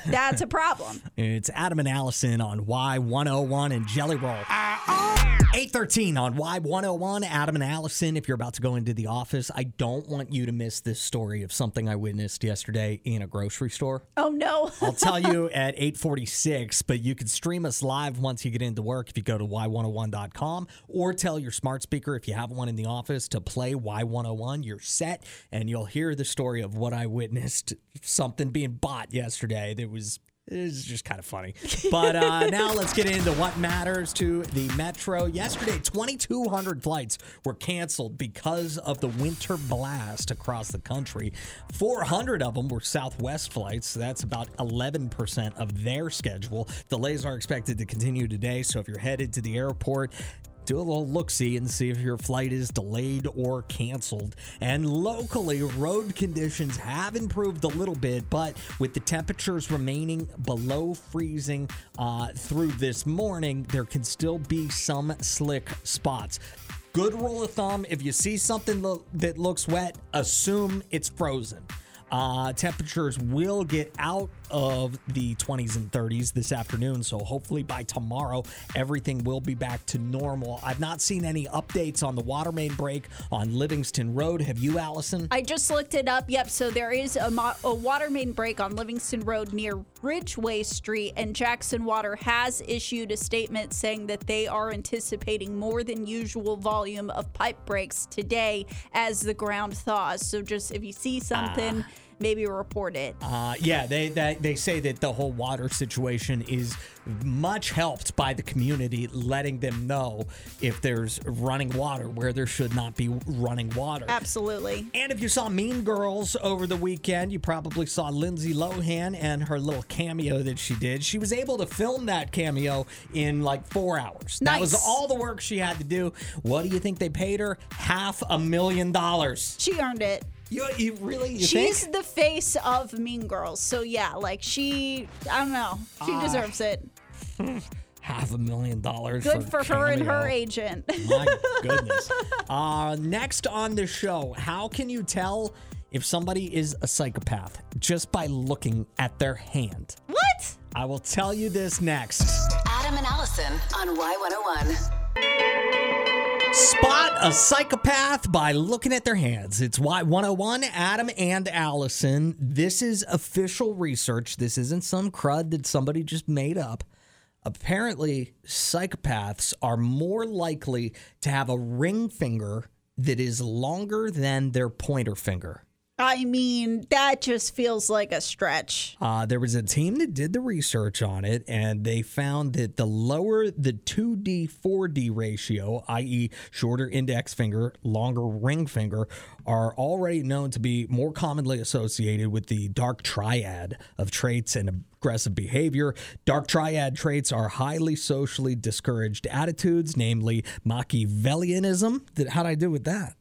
that's a problem. It's Adam and Allison on Y101 and Jelly Roll. 8:13 on Y101, Adam and Allison. If you're about to go into the office, I don't want you to miss this story of something I witnessed yesterday in a grocery store. Oh, no. I'll tell you at 8:46, but you can stream us live once you get into work if you go to Y101.com, or tell your smart speaker, if you have one in the office, to play Y101. You're set, and you'll hear the story of what I witnessed, something being bought yesterday that was... It's just kind of funny. But now let's get into what matters to the Metro. Yesterday, 2,200 flights were canceled because of the winter blast across the country. 400 of them were Southwest flights, so that's about 11% of their schedule. Delays are expected to continue today, so if you're headed to the airport, do a little look-see and see if your flight is delayed or canceled. And locally, road conditions have improved a little bit, but with the temperatures remaining below freezing through this morning, there can still be some slick spots. Good rule of thumb, if you see something that looks wet, assume it's frozen. Temperatures will get out of the 20s and 30s this afternoon, so hopefully by tomorrow everything will be back to normal. I've not seen any updates on the water main break on Livingston Road. Have you, Allison? I just looked it up. Yep, so there is a water main break on Livingston Road near Ridgeway Street, and Jackson Water has issued a statement saying that they are anticipating more than usual volume of pipe breaks today as the ground thaws. So just if you see something, maybe report it. They say that the whole water situation is much helped by the community letting them know if there's running water where there should not be running water. Absolutely. And if you saw Mean Girls over the weekend, you probably saw Lindsay Lohan and her little cameo that she did. She was able to film that cameo in like 4 hours. Nice. That was all the work she had to do. What do you think they paid her? $500,000. She earned it. You really? She's the face of Mean Girls. So, yeah, like, she, I don't know. She deserves it. $500,000. Good for her and her agent. My goodness. Next on the show, how can you tell if somebody is a psychopath just by looking at their hand? What? I will tell you this next. Adam and Allison on Y101. Spot a psychopath by looking at their hands. It's Y101, Adam and Allison. This is official research. This isn't some crud that somebody just made up. Apparently, psychopaths are more likely to have a ring finger that is longer than their pointer finger. I mean, that just feels like a stretch. There was a team that did the research on it, and they found that the lower the 2D-4D ratio, i.e. shorter index finger, longer ring finger, are already known to be more commonly associated with the dark triad of traits and aggressive behavior. Dark triad traits are highly socially discouraged attitudes, namely Machiavellianism. How'd I do with that?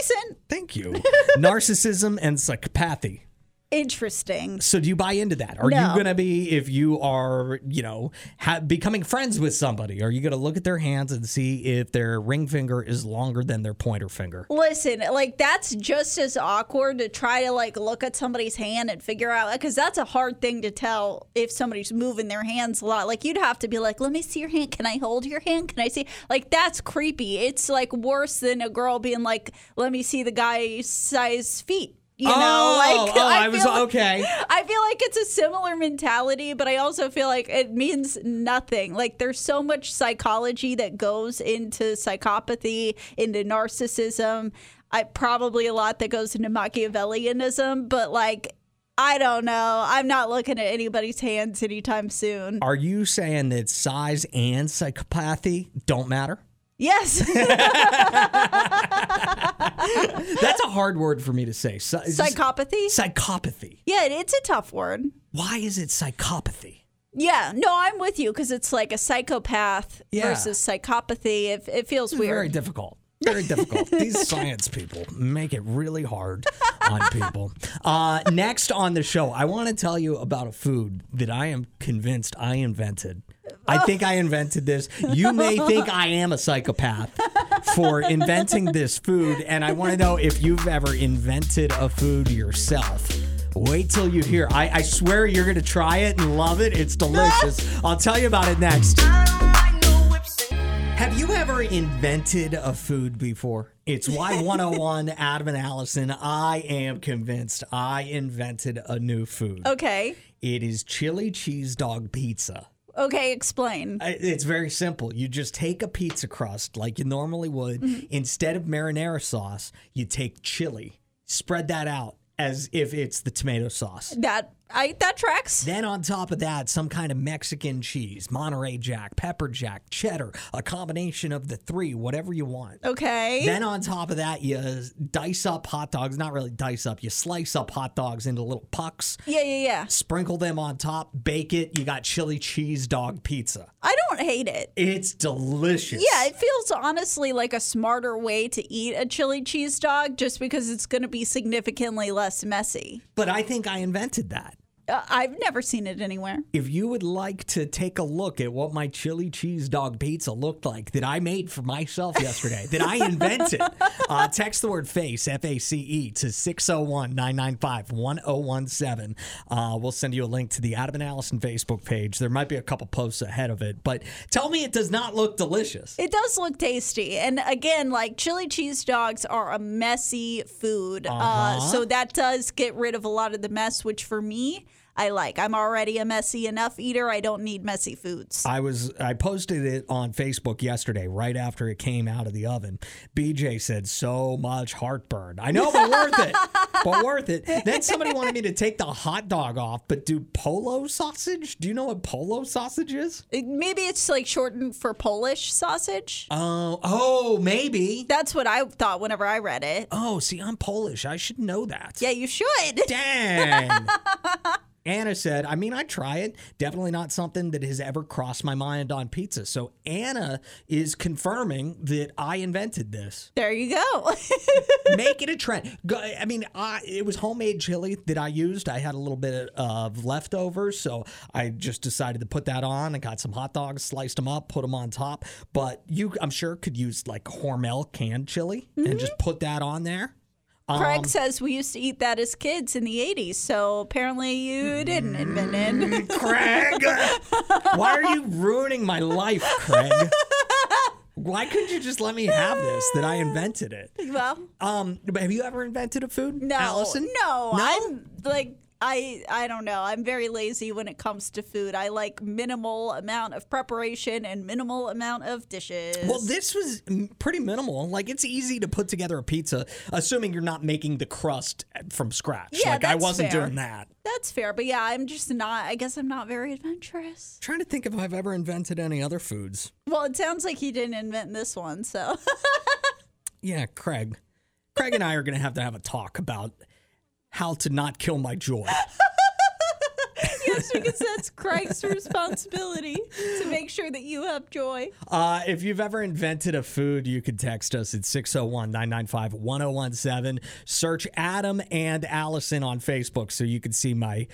Decent. Thank you. Narcissism and psychopathy. Interesting. So do you buy into that? Are you going to be, if you are, becoming friends with somebody, are you going to look at their hands and see if their ring finger is longer than their pointer finger? Listen, that's just as awkward to try to, look at somebody's hand and figure out, because that's a hard thing to tell if somebody's moving their hands a lot. You'd have to be like, let me see your hand. Can I hold your hand? Can I see? That's creepy. It's, worse than a girl being like, let me see the guy's size feet. Okay. I feel like it's a similar mentality, but I also feel like it means nothing. There's so much psychology that goes into psychopathy, into narcissism. Probably a lot that goes into Machiavellianism, but I don't know. I'm not looking at anybody's hands anytime soon. Are you saying that size and psychopathy don't matter? Yes. That's a hard word for me to say. Psychopathy? Psychopathy. Yeah, it's a tough word. Why is it psychopathy? Yeah. No, I'm with you, because it's like a psychopath versus psychopathy. It feels weird. Very difficult. Very difficult. These science people make it really hard on people. Next on the show, I want to tell you about a food that I am convinced I invented. I think I invented this. You may think I am a psychopath for inventing this food, and I want to know if you've ever invented a food yourself. Wait till you hear. I swear you're going to try it and love it. It's delicious. I'll tell you about it next. Have you ever invented a food before? It's Y101, Adam and Allison. I am convinced I invented a new food. Okay. It is chili cheese dog pizza. Okay, explain. It's very simple. You just take a pizza crust like you normally would. Mm-hmm. Instead of marinara sauce, you take chili. Spread that out as if it's the tomato sauce. That tracks. Then on top of that, some kind of Mexican cheese, Monterey Jack, Pepper Jack, cheddar, a combination of the three, whatever you want. Okay. Then on top of that, you dice up hot dogs. Not really dice up. You slice up hot dogs into little pucks. Yeah. Sprinkle them on top. Bake it. You got chili cheese dog pizza. I don't hate it. It's delicious. Yeah, it feels honestly like a smarter way to eat a chili cheese dog just because it's going to be significantly less messy. But I think I invented that. I've never seen it anywhere. If you would like to take a look at what my chili cheese dog pizza looked like that I made for myself yesterday, that I invented, text the word FACE, F-A-C-E, to 601-995-1017. We'll send you a link to the Adam and Allison Facebook page. There might be a couple posts ahead of it, but tell me it does not look delicious. It does look tasty. And again, chili cheese dogs are a messy food. So that does get rid of a lot of the mess, which for me, I'm already a messy enough eater. I don't need messy foods. I posted it on Facebook yesterday, right after it came out of the oven. BJ said, so much heartburn. I know, but worth it. But worth it. Then somebody wanted me to take the hot dog off, but do polo sausage? Do you know what polo sausage is? Maybe it's shortened for Polish sausage. Oh, maybe. That's what I thought whenever I read it. Oh, see, I'm Polish. I should know that. Yeah, you should. Dang. Anna said, I mean, I'd try it. Definitely not something that has ever crossed my mind on pizza. So Anna is confirming that I invented this. There you go. Make it a trend. I mean, it was homemade chili that I used. I had a little bit of leftovers, so I just decided to put that on. I got some hot dogs, sliced them up, put them on top. But you, I'm sure, could use like Hormel canned chili and just put that on there. Craig says we used to eat that as kids in the 80s, so apparently you didn't invent it. Craig! Why are you ruining my life, Craig? Why couldn't you just let me have this, that I invented it? Well. But have you ever invented a food, no, Allison? No. I'm like... I don't know. I'm very lazy when it comes to food. I like minimal amount of preparation and minimal amount of dishes. Well, this was pretty minimal. Like, it's easy to put together a pizza, assuming you're not making the crust from scratch. Yeah, like, I wasn't doing that. That's fair. But yeah, I'm just not, I guess I'm not very adventurous. I'm trying to think if I've ever invented any other foods. Well, it sounds like he didn't invent this one, so. Yeah, Craig. Craig and I are going to have a talk about how to not kill my joy. Yes, because that's Christ's responsibility to make sure that you have joy. If you've ever invented a food, you can text us at 601-995-1017. Search Adam and Allison on Facebook so you can see my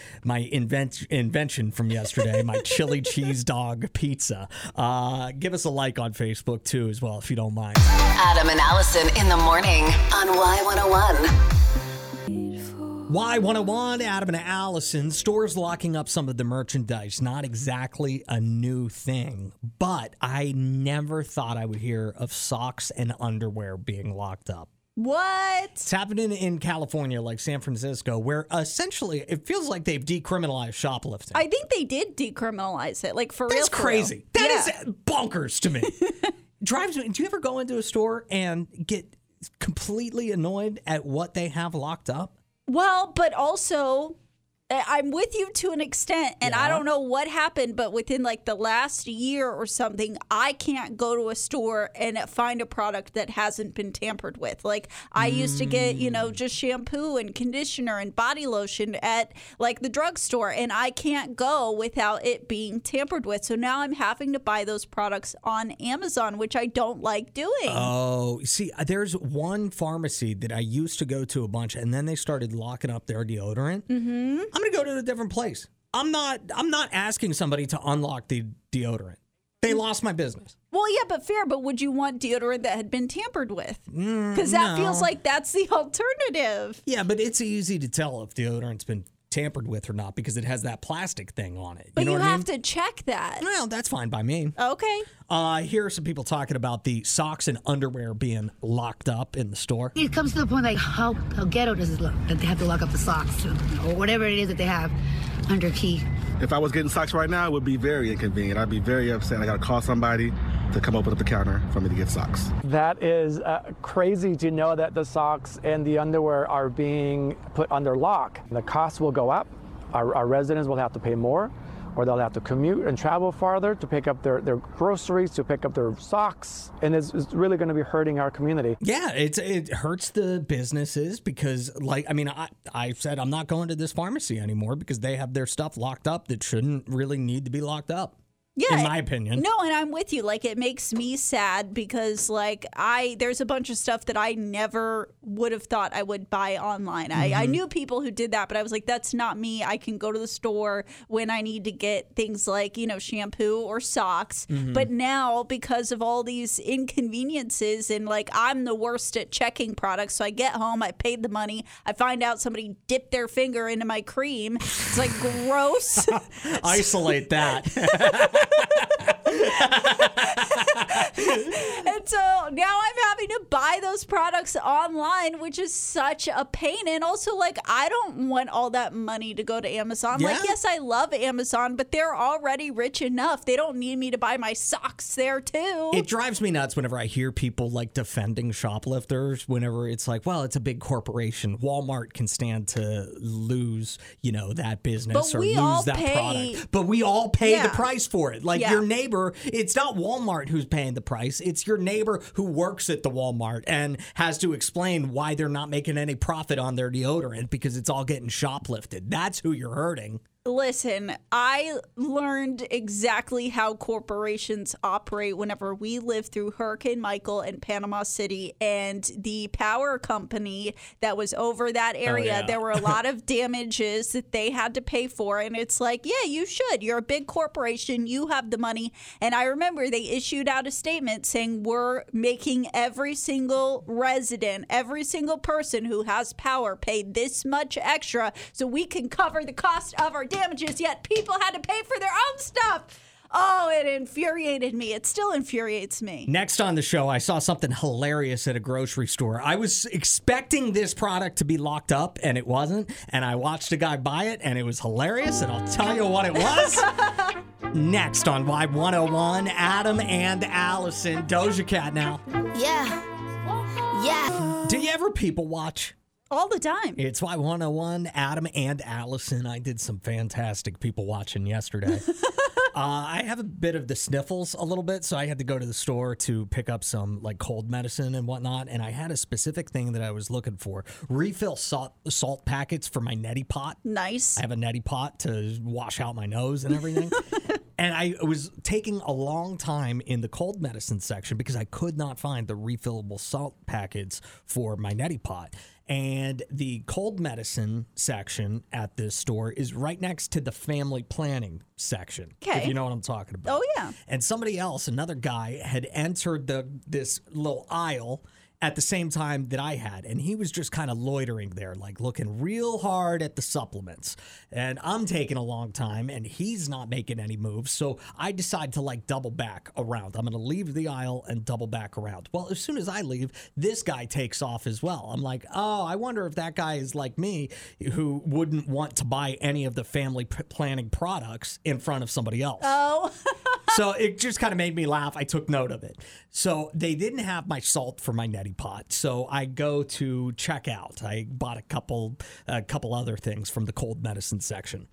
invention from yesterday, my chili cheese dog pizza. Give us a like on Facebook, too, as well, if you don't mind. Adam and Allison in the morning on Y101. Y101, Adam and Allison. Stores locking up some of the merchandise. Not exactly a new thing, but I never thought I would hear of socks and underwear being locked up. What? It's happening in California, like San Francisco, where essentially it feels like they've decriminalized shoplifting. I think they did decriminalize it, like for real. That's crazy. That is bonkers to me. Drives me. Do you ever go into a store and get completely annoyed at what they have locked up? Well, but also, I'm with you to an extent, and I don't know what happened, but within like the last year or something, I can't go to a store and find a product that hasn't been tampered with. Like, I used to get, just shampoo and conditioner and body lotion at like the drugstore, and I can't go without it being tampered with. So now I'm having to buy those products on Amazon, which I don't like doing. Oh, see, there's one pharmacy that I used to go to a bunch, and then they started locking up their deodorant. Mm-hmm. I'm going to go to a different place. I'm not asking somebody to unlock the deodorant. They lost my business. Well, yeah, but fair. But would you want deodorant that had been tampered with? Because that feels like that's the alternative. Yeah, but it's easy to tell if deodorant's been tampered with or not because it has that plastic thing on it. But you have to check that. Well, that's fine by me. Okay. Here are some people talking about the socks and underwear being locked up in the store. It comes to the point, like, how ghetto does it look that they have to lock up the socks or whatever it is that they have under key. If I was getting socks right now, it would be very inconvenient. I'd be very upset. I got to call somebody to come open up the counter for me to get socks. That is crazy to know that the socks and the underwear are being put under lock. The cost will go up. Our residents will have to pay more, or they'll have to commute and travel farther to pick up their groceries, to pick up their socks. And it's really going to be hurting our community. Yeah, it hurts the businesses because, like, I mean, I said I'm not going to this pharmacy anymore because they have their stuff locked up that shouldn't really need to be locked up. Yeah, in my opinion. No, and I'm with you. Like, it makes me sad because, like, there's a bunch of stuff that I never would have thought I would buy online. Mm-hmm. I knew people who did that, but I was like, that's not me. I can go to the store when I need to get things like, shampoo or socks. Mm-hmm. But now, because of all these inconveniences and, like, I'm the worst at checking products. So I get home, I paid the money, I find out somebody dipped their finger into my cream. It's like, gross. Isolate that. And so now I'm having to buy those products online, which is such a pain. And also, like, I don't want all that money to go to Amazon. Yeah. Like, yes, I love Amazon, but they're already rich enough. They don't need me to buy my socks there, too. It drives me nuts whenever I hear people, like, defending shoplifters, whenever it's like, well, it's a big corporation. Walmart can stand to lose, that business product. But we all pay the price for it. Like, your neighbor, it's not Walmart who's paying the price. It's your neighbor who works at the Walmart and has to explain why they're not making any profit on their deodorant because it's all getting shoplifted. That's who you're hurting. Listen, I learned exactly how corporations operate whenever we lived through Hurricane Michael in Panama City and the power company that was over that area. Oh, yeah. There were a lot of damages that they had to pay for. And it's like, yeah, you should. You're a big corporation. You have the money. And I remember they issued out a statement saying we're making every single resident, every single person who has power pay this much extra so we can cover the cost of our damages, yet people had to pay for their own stuff. Oh, it infuriated me. It still infuriates me. Next on the show, I saw something hilarious at a grocery store. I was expecting this product to be locked up, and it wasn't. And I watched a guy buy it, and it was hilarious. And I'll tell you what it was. Next on Y101, Adam and Allison. Doja Cat now. Yeah. Yeah. Do you ever people watch? All the time. It's Y101, Adam and Allison. I did some fantastic people watching yesterday. I have a bit of the sniffles a little bit, so I had to go to the store to pick up some like cold medicine and whatnot, and I had a specific thing that I was looking for. Refill salt packets for my neti pot. Nice. I have a neti pot to wash out my nose and everything. And I was taking a long time in the cold medicine section because I could not find the refillable salt packets for my neti pot. And the cold medicine section at this store is right next to the family planning section, if you know what I'm talking about. Oh, yeah. And somebody else, another guy, had entered this little aisle at the same time that I had. And he was just kind of loitering there, like looking real hard at the supplements. And I'm taking a long time and he's not making any moves. So I decide to like double back around. I'm going to leave the aisle and double back around. Well, as soon as I leave, this guy takes off as well. I'm like, oh, I wonder if that guy is like me who wouldn't want to buy any of the family planning products in front of somebody else. Oh, so it just kind of made me laugh. I took note of it. So they didn't have my salt for my neti pot. So I go to checkout. I bought a couple other things from the cold medicine section.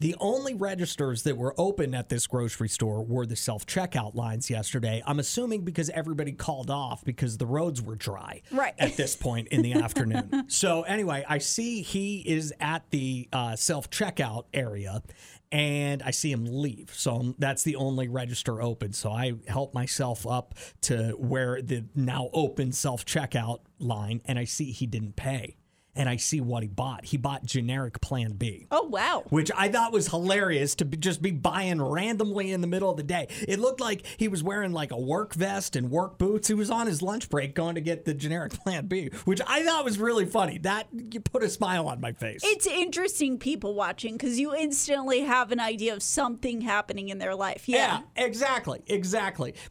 The only registers that were open at this grocery store were the self-checkout lines yesterday. I'm assuming because everybody called off because the roads were dry at this point in the afternoon. So anyway, I see he is at the self-checkout area. And I see him leave. So that's the only register open. So I help myself up to where the now open self-checkout line, and I see he didn't pay. And I see what he bought. He bought generic Plan B. Oh, wow. Which I thought was hilarious to just be buying randomly in the middle of the day. It looked like he was wearing like a work vest and work boots. He was on his lunch break going to get the generic Plan B, which I thought was really funny. That you put a smile on my face. It's interesting people watching because you instantly have an idea of something happening in their life. Yeah, exactly.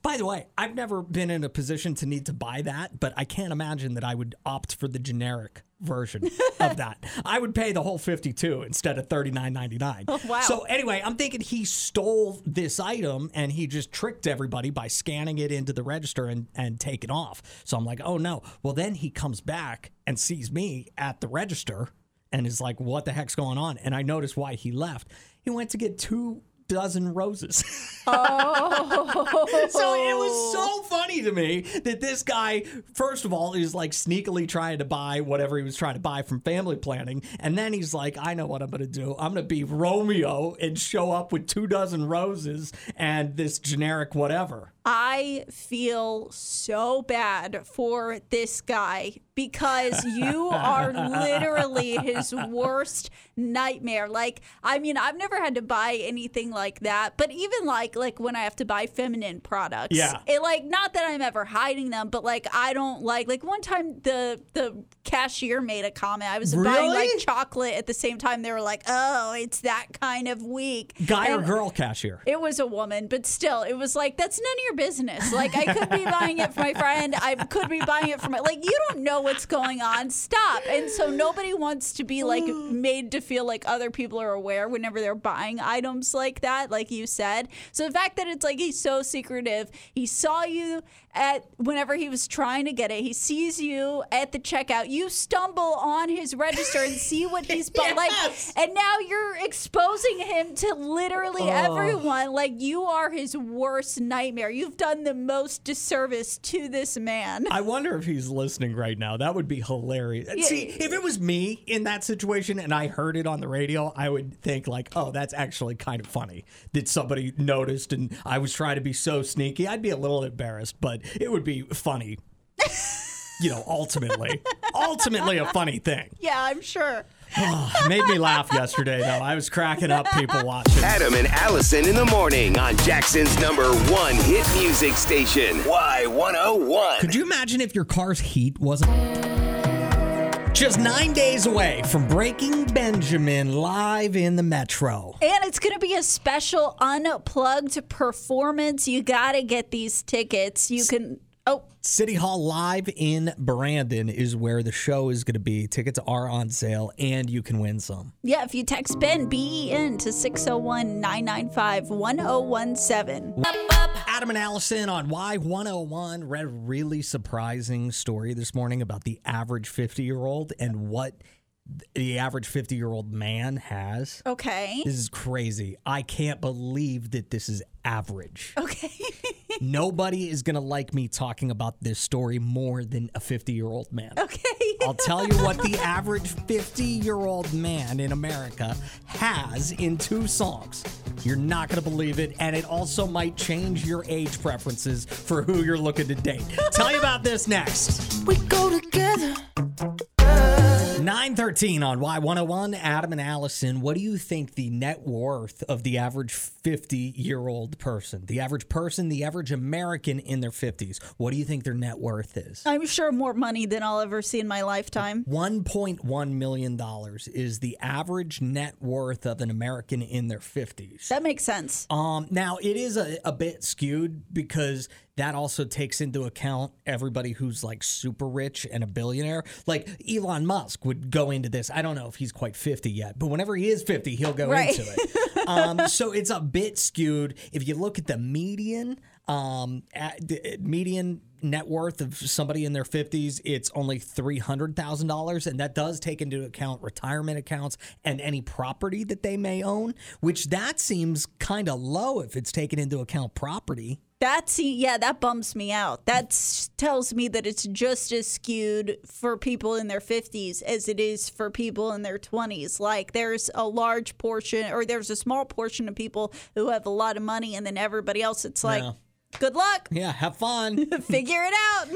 By the way, I've never been in a position to need to buy that, but I can't imagine that I would opt for the generic version of that. I would pay the whole $52 instead of $39.99. Oh, wow. So anyway, I'm thinking he stole this item and he just tricked everybody by scanning it into the register and taking off. So I'm like, oh no. Well, then he comes back and sees me at the register and is like, what the heck's going on? And I notice why he left. He went to get 2 dozen roses. Oh. So it was so funny to me that this guy, first of all, is like sneakily trying to buy whatever he was trying to buy from family planning. And then he's like, I know what I'm going to do. I'm going to be Romeo and show up with 2 dozen roses and this generic whatever. I feel so bad for this guy because you are literally his worst nightmare. Like, I mean, I've never had to buy anything like that, but even like when I have to buy feminine products, it like, not that I'm ever hiding them, but like, I don't like one time the cashier made a comment. I was buying like chocolate at the same time. They were like, oh, it's that kind of week. Guy and or girl cashier? It was a woman, but still, it was like, that's none of your business. Like, I could be buying it for my friend. I could be buying it for my, like, you don't know what's going on. Stop. And so nobody wants to be like made to feel like other people are aware whenever they're buying items like that, like you said. So the fact that it's like he's so secretive, he saw you at whenever he was trying to get it, he sees you at the checkout, you stumble on his register and see what he's bought, like, and now you're exposing him to literally everyone. Like, you are his worst nightmare. You you've done the most disservice to this man. I wonder if he's listening right now. That would be hilarious. Yeah. See, if it was me in that situation and I heard it on the radio, I would think like, oh, that's actually kind of funny that somebody noticed and I was trying to be so sneaky. I'd be a little embarrassed, but it would be funny. You know, ultimately a funny thing. Yeah, I'm sure. Oh, made me laugh yesterday, though. I was cracking up people watching. Adam and Allison in the morning on Jackson's number one hit music station, Y101. Could you imagine if your car's heat wasn't? Just 9 days away from Breaking Benjamin live in the Metro. And it's going to be a special unplugged performance. You got to get these tickets. You can... Oh. City Hall Live in Brandon is where the show is going to be. Tickets are on sale, and you can win some. Yeah, if you text Ben, B-E-N, to 601-995-1017. Adam and Allison on Y101. Read a really surprising story this morning about the average 50-year-old and what the average 50-year-old man has. Okay. This is crazy. I can't believe that this is average. Okay. Nobody is going to like me talking about this story more than a 50-year-old man. Okay. I'll tell you what the average 50-year-old man in America has in two songs. You're not going to believe it, and it also might change your age preferences for who you're looking to date. Tell you about this next. We go together. 9:13 on Y101. Adam and Allison, what do you think the net worth of the average 50-year-old person, the average American in their 50s, what do you think their net worth is? I'm sure more money than I'll ever see in my lifetime. $1.1 million is the average net worth of an American in their 50s. That makes sense. Now, it is a bit skewed because... that also takes into account everybody who's like super rich and a billionaire. Like Elon Musk would go into this. I don't know if he's quite 50 yet, but whenever he is 50, he'll go right into it. So it's a bit skewed. If you look at the median, net worth of somebody in their 50s, it's only $300,000, and that does take into account retirement accounts and any property that they may own, which that seems kind of low if it's taken into account property. That bums me out. That tells me that it's just as skewed for people in their 50s as it is for people in their 20s. Like there's a small portion of people who have a lot of money, and then everybody else, it's like... Yeah. Good luck. Yeah, have fun. Figure it out.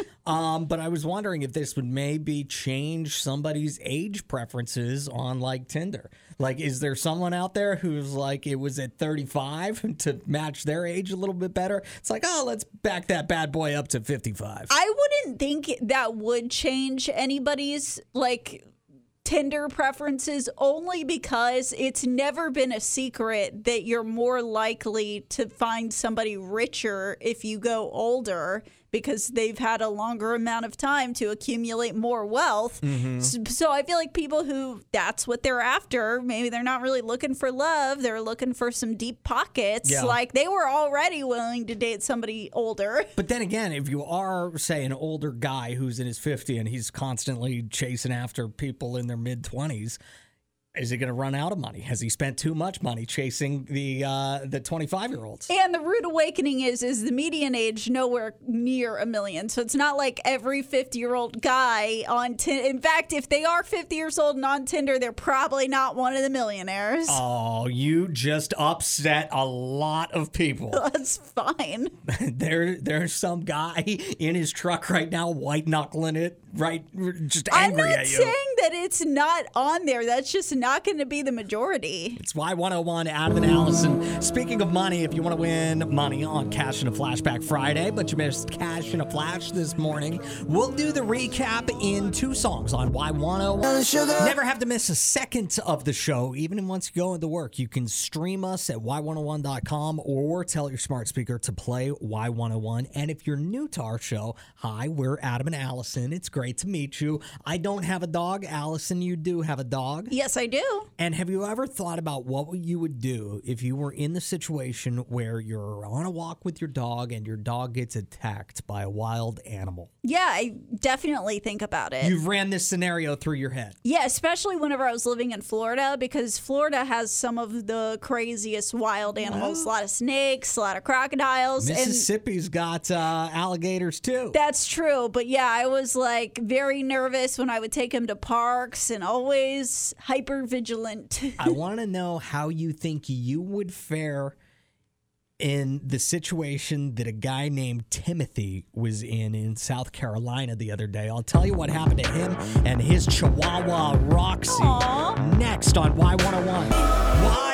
But I was wondering if this would maybe change somebody's age preferences on like Tinder. Like, is there someone out there who's like, it was at 35 to match their age a little bit better? It's like, oh, let's back that bad boy up to 55. I wouldn't think that would change anybody's like Tinder preferences, only because it's never been a secret that you're more likely to find somebody richer if you go older, because they've had a longer amount of time to accumulate more wealth. Mm-hmm. So I feel like people who that's what they're after, maybe they're not really looking for love. They're looking for some deep pockets. Yeah. Like they were already willing to date somebody older. But then again, if you are, say, an older guy who's in his 50s and he's constantly chasing after people in their mid-20s, is he going to run out of money? Has he spent too much money chasing the 25-year-olds? And the rude awakening is the median age nowhere near a million. So it's not like every 50-year-old guy on Tinder. In fact, if they are 50 years old and on Tinder, they're probably not one of the millionaires. Oh, you just upset a lot of people. That's fine. There's some guy in his truck right now, white knuckling it, right? Just angry at you. I'm not saying that it's not on there. That's just not going to be the majority. It's Y101, Adam and Allison. Speaking of money, if you want to win money on Cash in a Flashback Friday, but you missed Cash in a Flash this morning, we'll do the recap in two songs on Y101. Sugar. Never have to miss a second of the show. Even once you go into work, you can stream us at Y101.com or tell your smart speaker to play Y101. And if you're new to our show, hi, we're Adam and Allison. It's great to meet you. I don't have a dog. Allison, you do have a dog. Yes, I do. And have you ever thought about what you would do if you were in the situation where you're on a walk with your dog and your dog gets attacked by a wild animal? Yeah, I definitely think about it. You've ran this scenario through your head. Yeah, especially whenever I was living in Florida, because Florida has some of the craziest wild animals. A lot of snakes, a lot of crocodiles. Mississippi's got alligators too. That's true. But yeah, I was like very nervous when I would take him to parks and always hyper vigilant. I want to know how you think you would fare in the situation that a guy named Timothy was in South Carolina the other day. I'll tell you what happened to him and his chihuahua, Roxy. Aww. Next on Y101.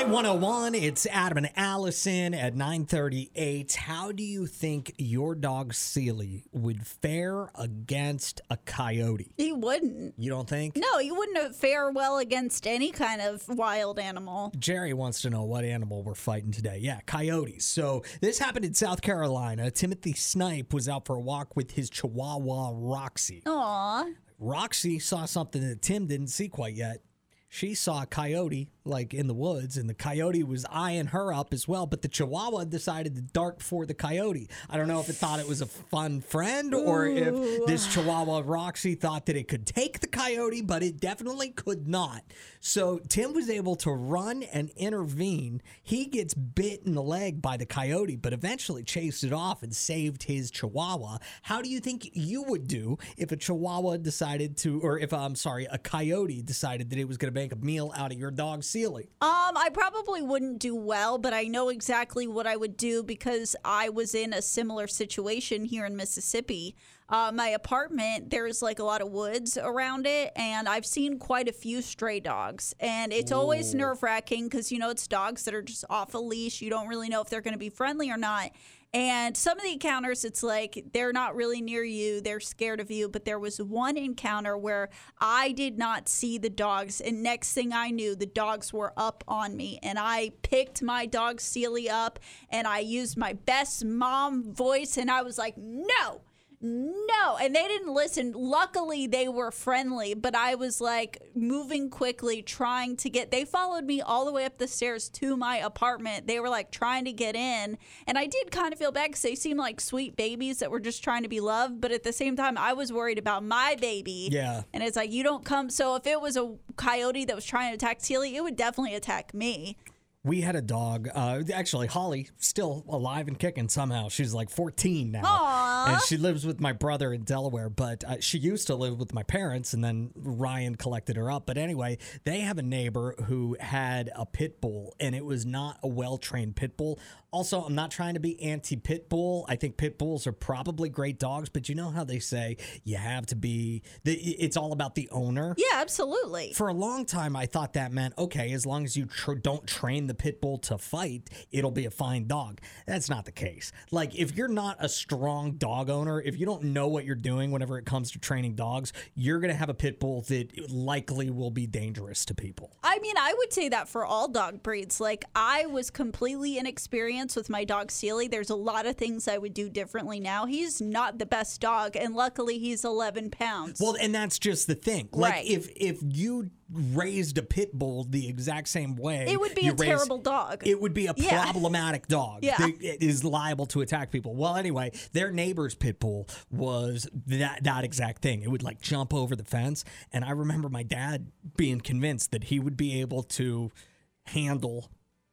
Y101, it's Adam and Allison at 9:38. How do you think your dog, Sealy, would fare against a coyote? He wouldn't. You don't think? No, he wouldn't fare well against any kind of wild animal. Jerry wants to know what animal we're fighting today. Yeah, coyotes. So this happened in South Carolina. Timothy Snipe was out for a walk with his chihuahua, Roxy. Aww. Roxy saw something that Tim didn't see quite yet. She saw a coyote, like, in the woods, and the coyote was eyeing her up as well, but the chihuahua decided to dart for the coyote. I don't know if it thought it was a fun friend or if this chihuahua, Roxy, thought that it could take the coyote, but it definitely could not. So Tim was able to run and intervene. He gets bit in the leg by the coyote, but eventually chased it off and saved his chihuahua. How do you think you would do if a chihuahua decided to, or if, a coyote decided that it was going to make a meal out of your dog, Sealy? I probably wouldn't do well, but I know exactly what I would do because I was in a similar situation here in Mississippi. My apartment, there's like a lot of woods around it, and I've seen quite a few stray dogs, and it's always nerve-wracking because, you know, it's dogs that are just off a leash. You don't really know if they're going to be friendly or not. And some of the encounters, it's like they're not really near you. They're scared of you. But there was one encounter where I did not see the dogs. And next thing I knew, the dogs were up on me. And I picked my dog Sealy up and I used my best mom voice. And I was like, no. No, and they didn't listen. Luckily, they were friendly, but I was like moving quickly, trying to get. They followed me all the way up the stairs to my apartment. They were like trying to get in, and I did kind of feel bad because they seemed like sweet babies that were just trying to be loved. But at the same time, I was worried about my baby. Yeah, and it's like you don't come. So if it was a coyote that was trying to attack Sealy, it would definitely attack me. We had a dog, actually Holly, still alive and kicking somehow. She's like 14 now. Aww. And she lives with my brother in Delaware, but she used to live with my parents, and then Ryan collected her up. But anyway, they have a neighbor who had a pit bull, and it was not a well-trained pit bull. Also, I'm not trying to be anti-pit bull. I think pit bulls are probably great dogs, but you know how they say you have to be, it's all about the owner? Yeah, absolutely. For a long time, I thought that meant, okay, as long as you don't train the pit bull to fight, it'll be a fine dog. That's not the case. Like, if you're not a strong dog owner, if you don't know what you're doing whenever it comes to training dogs, you're going to have a pit bull that likely will be dangerous to people. I mean, I would say that for all dog breeds. Like, I was completely inexperienced with my dog Sealy. There's a lot of things I would do differently now. He's not the best dog, and luckily he's 11 pounds. Well, and that's just the thing. Like, right. If you raised a pit bull the exact same way, it would be a terrible dog. It would be a problematic dog that is liable to attack people. Well, anyway, their neighbor's pit bull was that exact thing. It would like jump over the fence, and I remember my dad being convinced that he would be able to handle,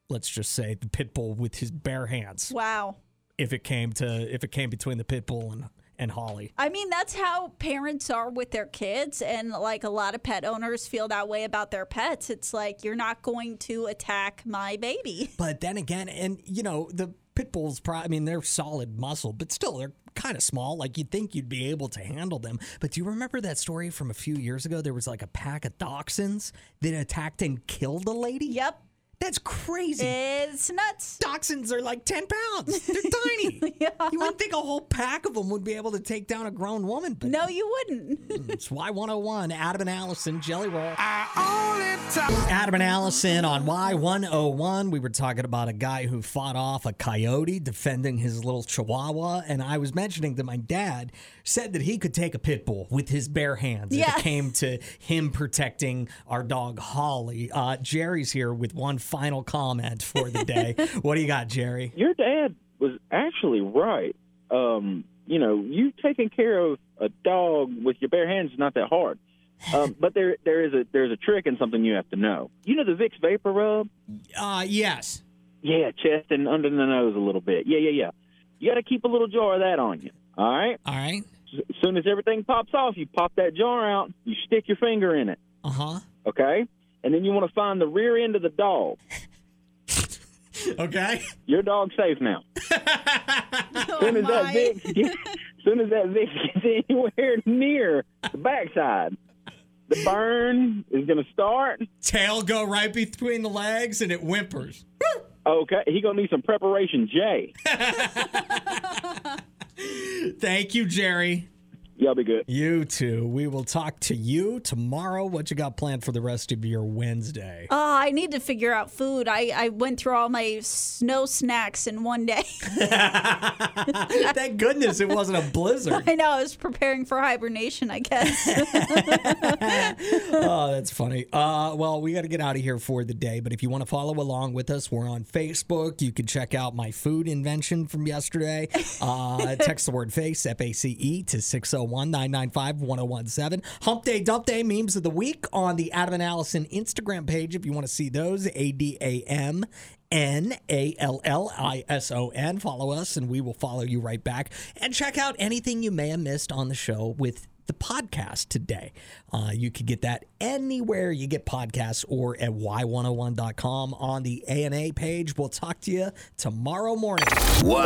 let's just say, the pit bull with his bare hands. Wow. If it came between the pit bull and Holly. I mean, that's how parents are with their kids, and like a lot of pet owners feel that way about their pets. It's like, you're not going to attack my baby. But then again, and you know, the pit bulls, they're solid muscle, but still they're kind of small. Like, you'd think you'd be able to handle them. But do you remember that story from a few years ago? There was like a pack of dachshunds that attacked and killed a lady. Yep. That's crazy. It's nuts. Dachshunds are like 10 pounds. They're tiny. Yeah. You wouldn't think a whole pack of them would be able to take down a grown woman. But no, you wouldn't. It's Y101, Adam and Allison, Jelly Roll. Adam and Allison on Y101. We were talking about a guy who fought off a coyote defending his little chihuahua. And I was mentioning that my dad said that he could take a pit bull with his bare hands. Yeah. If it came to him protecting our dog, Holly. Jerry's here with one final comment for the day. What do you got, Jerry? Your dad was actually right. You know, you taking care of a dog with your bare hands is not that hard. But there's a trick and something you have to know. You know the Vicks Vapor Rub? Yes. Yeah, chest and under the nose a little bit. Yeah. You got to keep a little jar of that on you. All right? All right. As soon as everything pops off, you pop that jar out, you stick your finger in it. Uh-huh. Okay? And then you want to find the rear end of the dog. Okay. Your dog's safe now. As soon as that Vicks gets anywhere near the backside, the burn is going to start. Tail go right between the legs, and it whimpers. Okay, he going to need some Preparation J. Thank you, Jerry. Y'all be good. You too. We will talk to you tomorrow. What you got planned for the rest of your Wednesday? Oh, I need to figure out food. I went through all my snow snacks in one day. Thank goodness it wasn't a blizzard. I know. I was preparing for hibernation, I guess. Oh, that's funny. Well, we got to get out of here for the day. But if you want to follow along with us, we're on Facebook. You can check out my food invention from yesterday. Text the word FACE, F-A-C-E, to 601. 1-995-1017. Hump Day, Dump Day, Memes of the Week on the Adam and Allison Instagram page if you want to see those. ADAMNALLISON. Follow us and we will follow you right back. And check out anything you may have missed on the show with the podcast today. You can get that anywhere you get podcasts or at y101.com on the ANA page. We'll talk to you tomorrow morning. What?